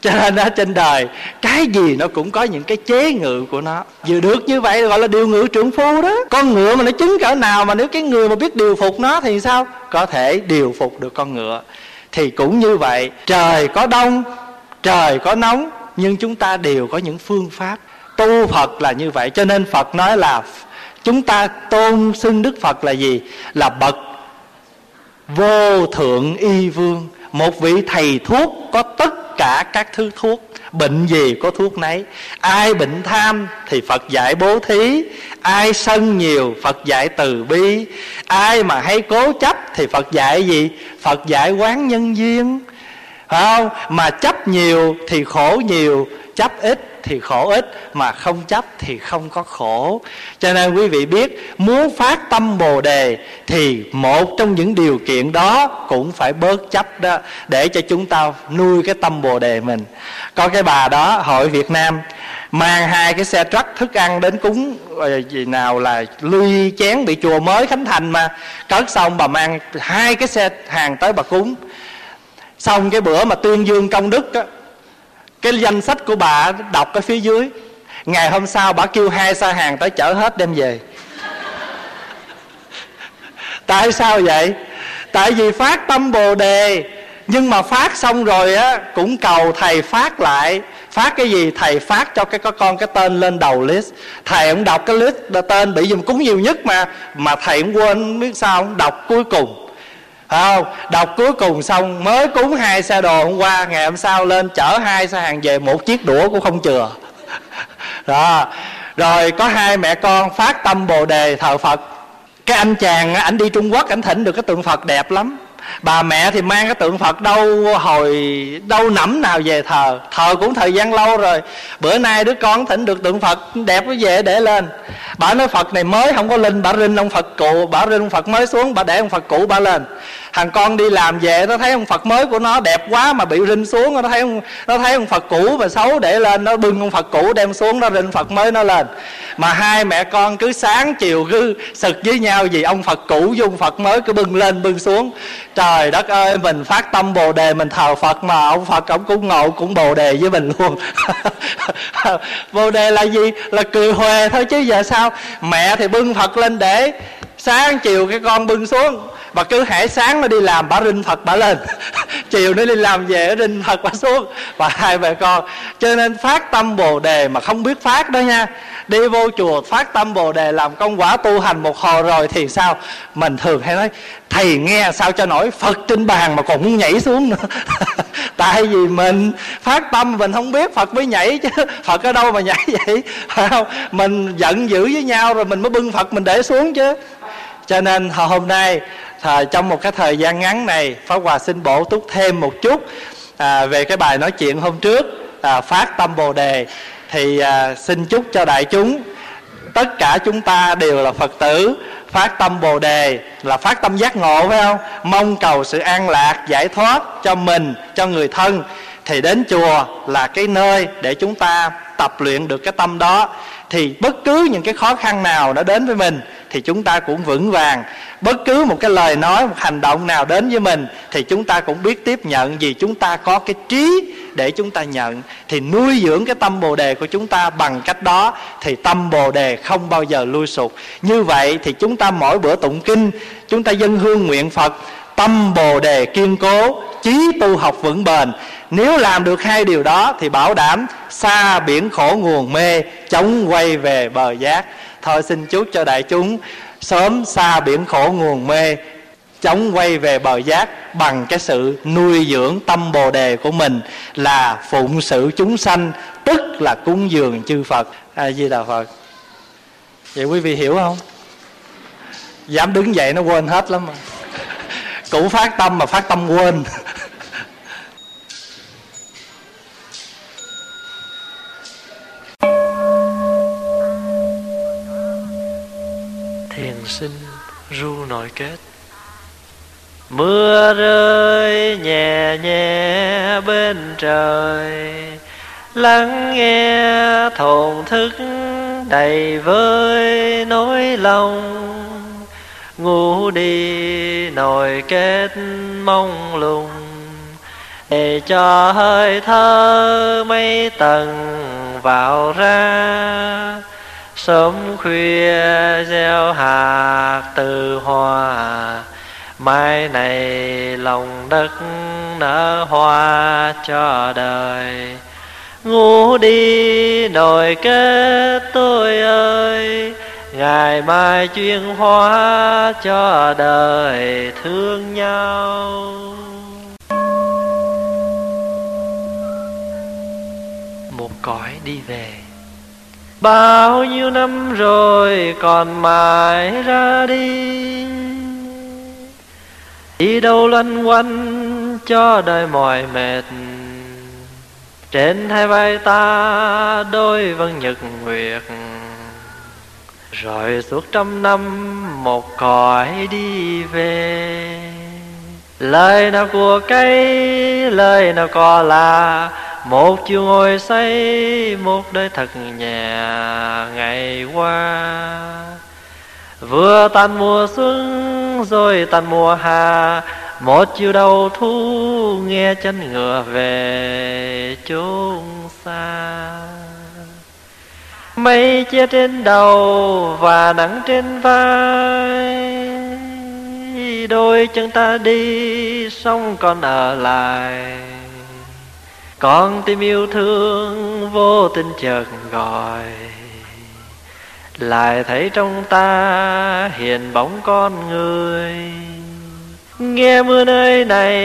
Cho nên ở trên đời cái gì nó cũng có những cái chế ngự của nó. Vừa được như vậy gọi là điều ngự trượng phu đó. Con ngựa mà nó chứng cỡ nào mà nếu cái người mà biết điều phục nó thì sao? Có thể điều phục được con ngựa. Thì cũng như vậy, trời có đông, trời có nóng, nhưng chúng ta đều có những phương pháp. Tu Phật là như vậy. Cho nên Phật nói là chúng ta tôn xưng Đức Phật là gì? Là bậc vô thượng y vương, một vị thầy thuốc có tất cả các thứ thuốc. Bệnh gì có thuốc nấy. Ai bệnh tham thì Phật dạy bố thí, ai sân nhiều Phật dạy từ bi, ai mà hay cố chấp thì Phật dạy gì? Phật dạy quán nhân duyên, phải không? Mà chấp nhiều thì khổ nhiều, chấp ít thì khổ ít, mà không chấp thì không có khổ. Cho nên quý vị biết, muốn phát tâm Bồ Đề thì một trong những điều kiện đó cũng phải bớt chấp đó, để cho chúng ta nuôi cái tâm Bồ Đề mình. Có cái bà đó, hội Việt Nam, mang hai cái xe truck thức ăn đến cúng, gì nào là ly chén bị chùa mới khánh thành mà cất xong, bà mang hai cái xe hàng tới bà cúng. Xong cái bữa mà tuyên dương công đức á, cái danh sách của bà đọc ở phía dưới. Ngày hôm sau bà kêu hai xe hàng tới chở hết đem về. Tại sao vậy? Tại vì phát tâm Bồ Đề, nhưng mà phát xong rồi á cũng cầu thầy phát lại. Phát cái gì? Thầy phát cho cái có con cái tên lên đầu list. Thầy cũng đọc cái list tên bị dùm cúng nhiều nhất mà mà thầy cũng quên, không biết sao không đọc cuối cùng. Không, đọc cuối cùng xong mới cúng hai xe đồ hôm qua, ngày hôm sau lên chở hai xe hàng về, một chiếc đũa cũng không chừa. Đó. Rồi có hai mẹ con phát tâm Bồ Đề thờ Phật. Cái anh chàng ảnh đi Trung Quốc, ảnh thỉnh được cái tượng Phật đẹp lắm. Bà mẹ thì mang cái tượng Phật đâu hồi đâu nẫm nào về thờ, thờ cũng thời gian lâu rồi. Bữa nay đứa con thỉnh được tượng Phật đẹp quá về để lên. Bà nói Phật này mới không có linh, bà rinh ông Phật cụ, bà rinh ông Phật mới xuống, bà để ông Phật cụ bà lên. Thằng con đi làm về nó thấy ông Phật mới của nó đẹp quá mà bị rinh xuống, nó thấy ông, nó thấy ông Phật cũ mà xấu để lên, nó bưng ông Phật cũ đem xuống, nó rinh Phật mới nó lên. Mà hai mẹ con cứ sáng chiều cứ sực với nhau vì ông Phật cũ với ông Phật mới cứ bưng lên bưng xuống. Trời đất ơi, mình phát tâm Bồ Đề mình thờ Phật mà ông Phật ông cũng ngộ cũng Bồ Đề với mình luôn. Bồ Đề là gì? Là cười huề thôi chứ giờ sao. Mẹ thì bưng Phật lên để, sáng chiều cái con bưng xuống. Bà cứ hễ sáng nó đi làm bà rinh Phật bà lên, chiều nó đi làm về rinh Phật bà xuống. Và hai mẹ con, cho nên phát tâm Bồ Đề mà không biết phát đó nha. Đi vô chùa phát tâm Bồ Đề, làm công quả tu hành một hồi rồi thì sao? Mình thường hay nói thầy nghe sao cho nổi Phật trên bàn mà còn muốn nhảy xuống nữa. tại vì mình phát tâm mình không biết, Phật mới nhảy chứ Phật ở đâu mà nhảy vậy, phải không? Mình giận dữ với nhau rồi mình mới bưng Phật mình để xuống chứ. Cho nên hôm nay thời, trong một cái thời gian ngắn này, Pháp Hòa xin bổ túc thêm một chút à, về cái bài nói chuyện hôm trước à, phát tâm Bồ Đề. Thì à, xin chúc cho đại chúng, tất cả chúng ta đều là Phật tử, phát tâm Bồ Đề là phát tâm giác ngộ, phải không? Mong cầu sự an lạc, giải thoát cho mình, cho người thân. Thì đến chùa là cái nơi để chúng ta tập luyện được cái tâm đó. Thì bất cứ những cái khó khăn nào nó đến với mình thì chúng ta cũng vững vàng. Bất cứ một cái lời nói, một hành động nào đến với mình thì chúng ta cũng biết tiếp nhận, vì chúng ta có cái trí để chúng ta nhận. Thì nuôi dưỡng cái tâm Bồ Đề của chúng ta bằng cách đó thì tâm Bồ Đề không bao giờ lui sụt. Như vậy thì chúng ta mỗi bữa tụng kinh, chúng ta dâng hương nguyện Phật, tâm Bồ Đề kiên cố, chí tu học vững bền. Nếu làm được hai điều đó thì bảo đảm xa biển khổ nguồn mê, chóng quay về bờ giác. Thôi xin chúc cho đại chúng sớm xa biển khổ nguồn mê, chóng quay về bờ giác bằng cái sự nuôi dưỡng tâm Bồ Đề của mình, là phụng sự chúng sanh, tức là cúng dường chư Phật. A Di Đà Phật. Vậy quý vị hiểu không? Dám đứng dậy nó quên hết lắm mà. Cũng phát tâm mà phát tâm quên. Thiền sinh ru nội kết. Mưa rơi nhẹ nhẹ bên trời, lắng nghe thổn thức đầy vơi nỗi lòng. Ngủ đi nồi kết mông lung, để cho hơi thở mấy tầng vào ra. Sớm khuya gieo hạt từ hoa, mai này lòng đất nở hoa cho đời. Ngủ đi nồi kết tôi ơi, ngày mai chuyên hóa cho đời thương nhau. Một cõi đi về. Bao nhiêu năm rồi còn mãi ra đi, đi đâu loanh quanh cho đời mỏi mệt. Trên hai vai ta đôi vân nhật nguyệt, rồi suốt trăm năm một cõi đi về. Lời nào của cây, lời nào cò là, một chiều ngồi say, một đời thật nhẹ ngày qua. Vừa tan mùa xuân rồi tan mùa hạ, một chiều đầu thu nghe chân ngựa về chốn xa. Mây che trên đầu và nắng trên vai, đôi chân ta đi xong còn ở lại. Con tim yêu thương vô tình chợt gọi, lại thấy trong ta hiện bóng con người. Nghe mưa nơi này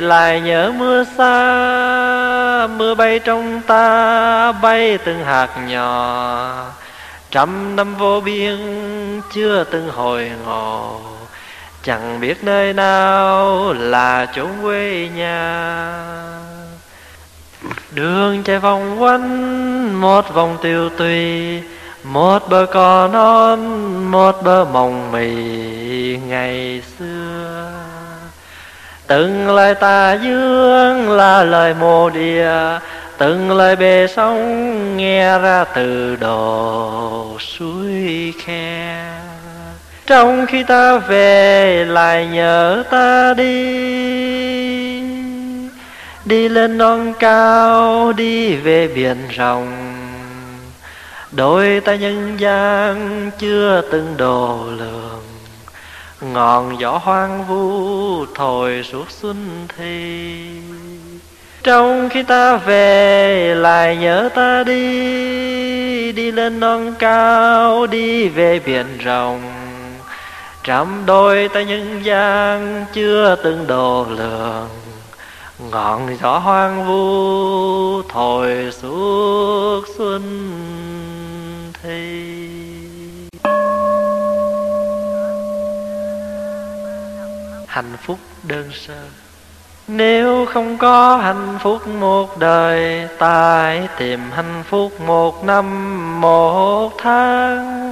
lại nhớ mưa xa, mưa bay trong ta bay từng hạt nhỏ. Trăm năm vô biên chưa từng hồi ngộ, chẳng biết nơi nào là chốn quê nhà. Đường chạy vòng quanh một vòng tiêu tùy, một bờ cỏ non, một bờ mộng mì ngày xưa. Từng lời tà dương là lời mồ địa, từng lời bề sông nghe ra từ đồ suối khe. Trong khi ta về lại nhớ ta đi, đi lên non cao, đi về biển rộng. Đôi ta nhân gian chưa từng đồ lường, ngọn gió hoang vu thổi suốt xuân thi. Trong khi ta về lại nhớ ta đi, đi lên non cao, đi về biển rộng. Trăm đôi ta nhân gian chưa từng đồ lường, Ngọn gió hoang vu thổi suốt xuân thi. Hạnh phúc đơn sơ. Nếu không có hạnh phúc một đời, tại tìm hạnh phúc một năm một tháng.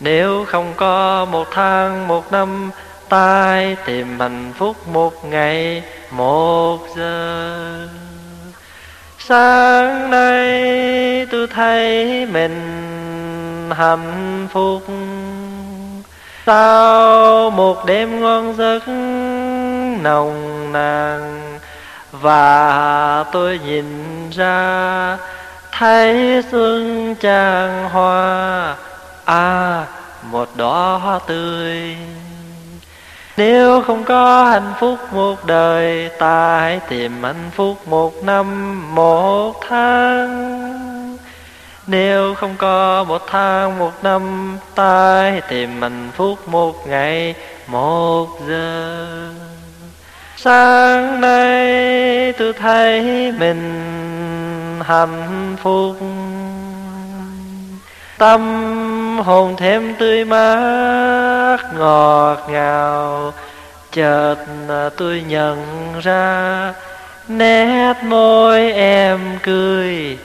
Nếu không có một tháng một năm, tại tìm hạnh phúc một ngày một giờ. Sáng nay tôi thấy mình hạnh phúc, sau một đêm ngon giấc nồng nàn, và tôi nhìn ra thấy xuân tràn hoa, à một đóa hoa tươi. Nếu không có hạnh phúc một đời, ta hãy tìm hạnh phúc một năm một tháng. Nếu không có một tháng một năm, ta hãy tìm hạnh phúc một ngày một giờ. Sáng nay tôi thấy mình hạnh phúc, tâm hồn thêm tươi mát ngọt ngào. Chợt tôi nhận ra nét môi em cười,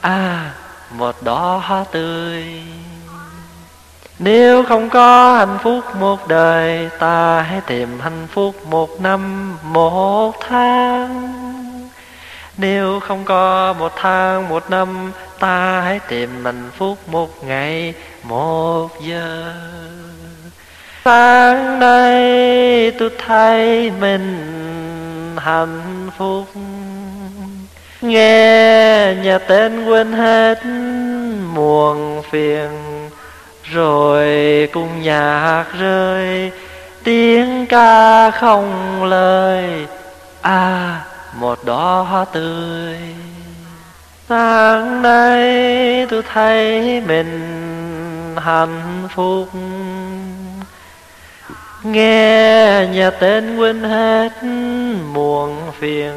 à một đóa hoa tươi. Nếu không có hạnh phúc một đời, ta hãy tìm hạnh phúc một năm một tháng. Nếu không có một tháng một năm, ta hãy tìm hạnh phúc một ngày một giờ. Sáng nay tôi thấy mình hạnh phúc, nghe nhà tên quên hết muộn phiền, rồi cùng nhạc rơi tiếng ca không lời, à một đóa hoa tươi. Sáng nay tôi thấy mình hạnh phúc, nghe nhà tên quên hết muộn phiền,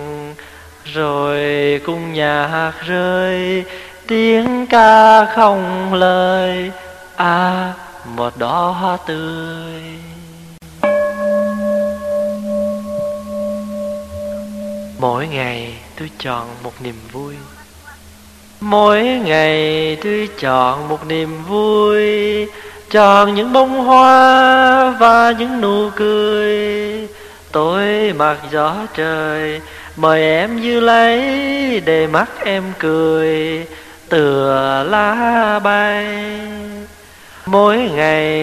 rồi cung nhạc rơi tiếng ca không lời, à một đóa hoa tươi. Mỗi ngày tôi chọn một niềm vui, mỗi ngày tôi chọn một niềm vui, chọn những bông hoa và những nụ cười. Tôi mặc gió trời, mời em Như Lai để mắt em cười tựa lá bay. Mỗi ngày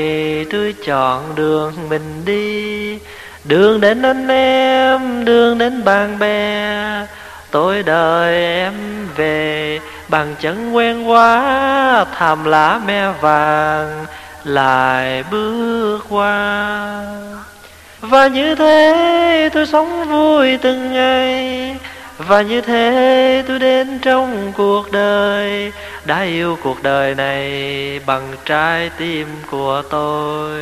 tôi chọn đường mình đi, đường đến anh em, đường đến bạn bè. Tôi đợi em về, bàn chân quen quá, thảm lá me vàng lại bước qua. Và như thế tôi sống vui từng ngày, và như thế tôi đến trong cuộc đời, đã yêu cuộc đời này bằng trái tim của tôi.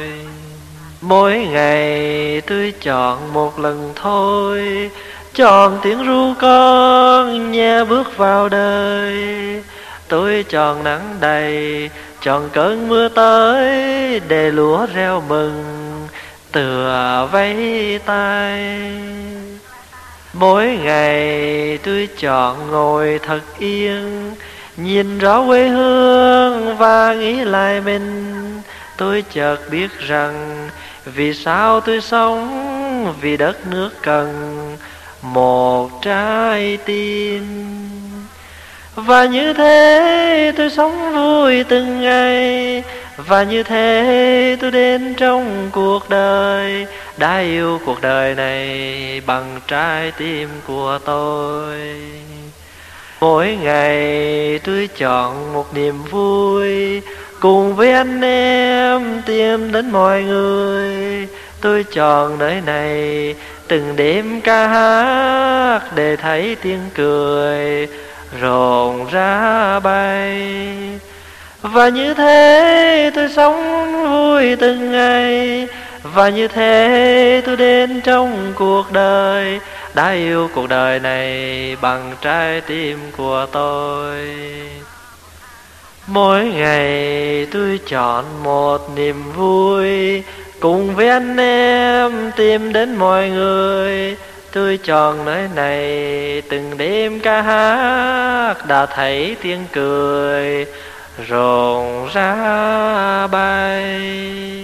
Mỗi ngày tôi chọn một lần thôi, chọn tiếng ru con nhẹ bước vào đời. Tôi chọn nắng đầy, chọn cơn mưa tới để lúa reo mừng tựa vẫy tay. Mỗi ngày tôi chọn ngồi thật yên, nhìn rõ quê hương và nghĩ lại mình. Tôi chợt biết rằng vì sao tôi sống, vì đất nước cần một trái tim. Và như thế tôi sống vui từng ngày, và như thế tôi đến trong cuộc đời, đã yêu cuộc đời này bằng trái tim của tôi. Mỗi ngày tôi chọn một niềm vui, cùng với anh em tìm đến mọi người. Tôi chọn nơi này từng đêm ca hát để thấy tiếng cười rộn rã bay. Và như thế tôi sống vui từng ngày, và như thế tôi đến trong cuộc đời, đã yêu cuộc đời này bằng trái tim của tôi. Mỗi ngày tôi chọn một niềm vui, cùng với anh em tìm đến mọi người. Tôi chọn nơi này từng đêm ca hát, đã thấy tiếng cười rộn rã bay.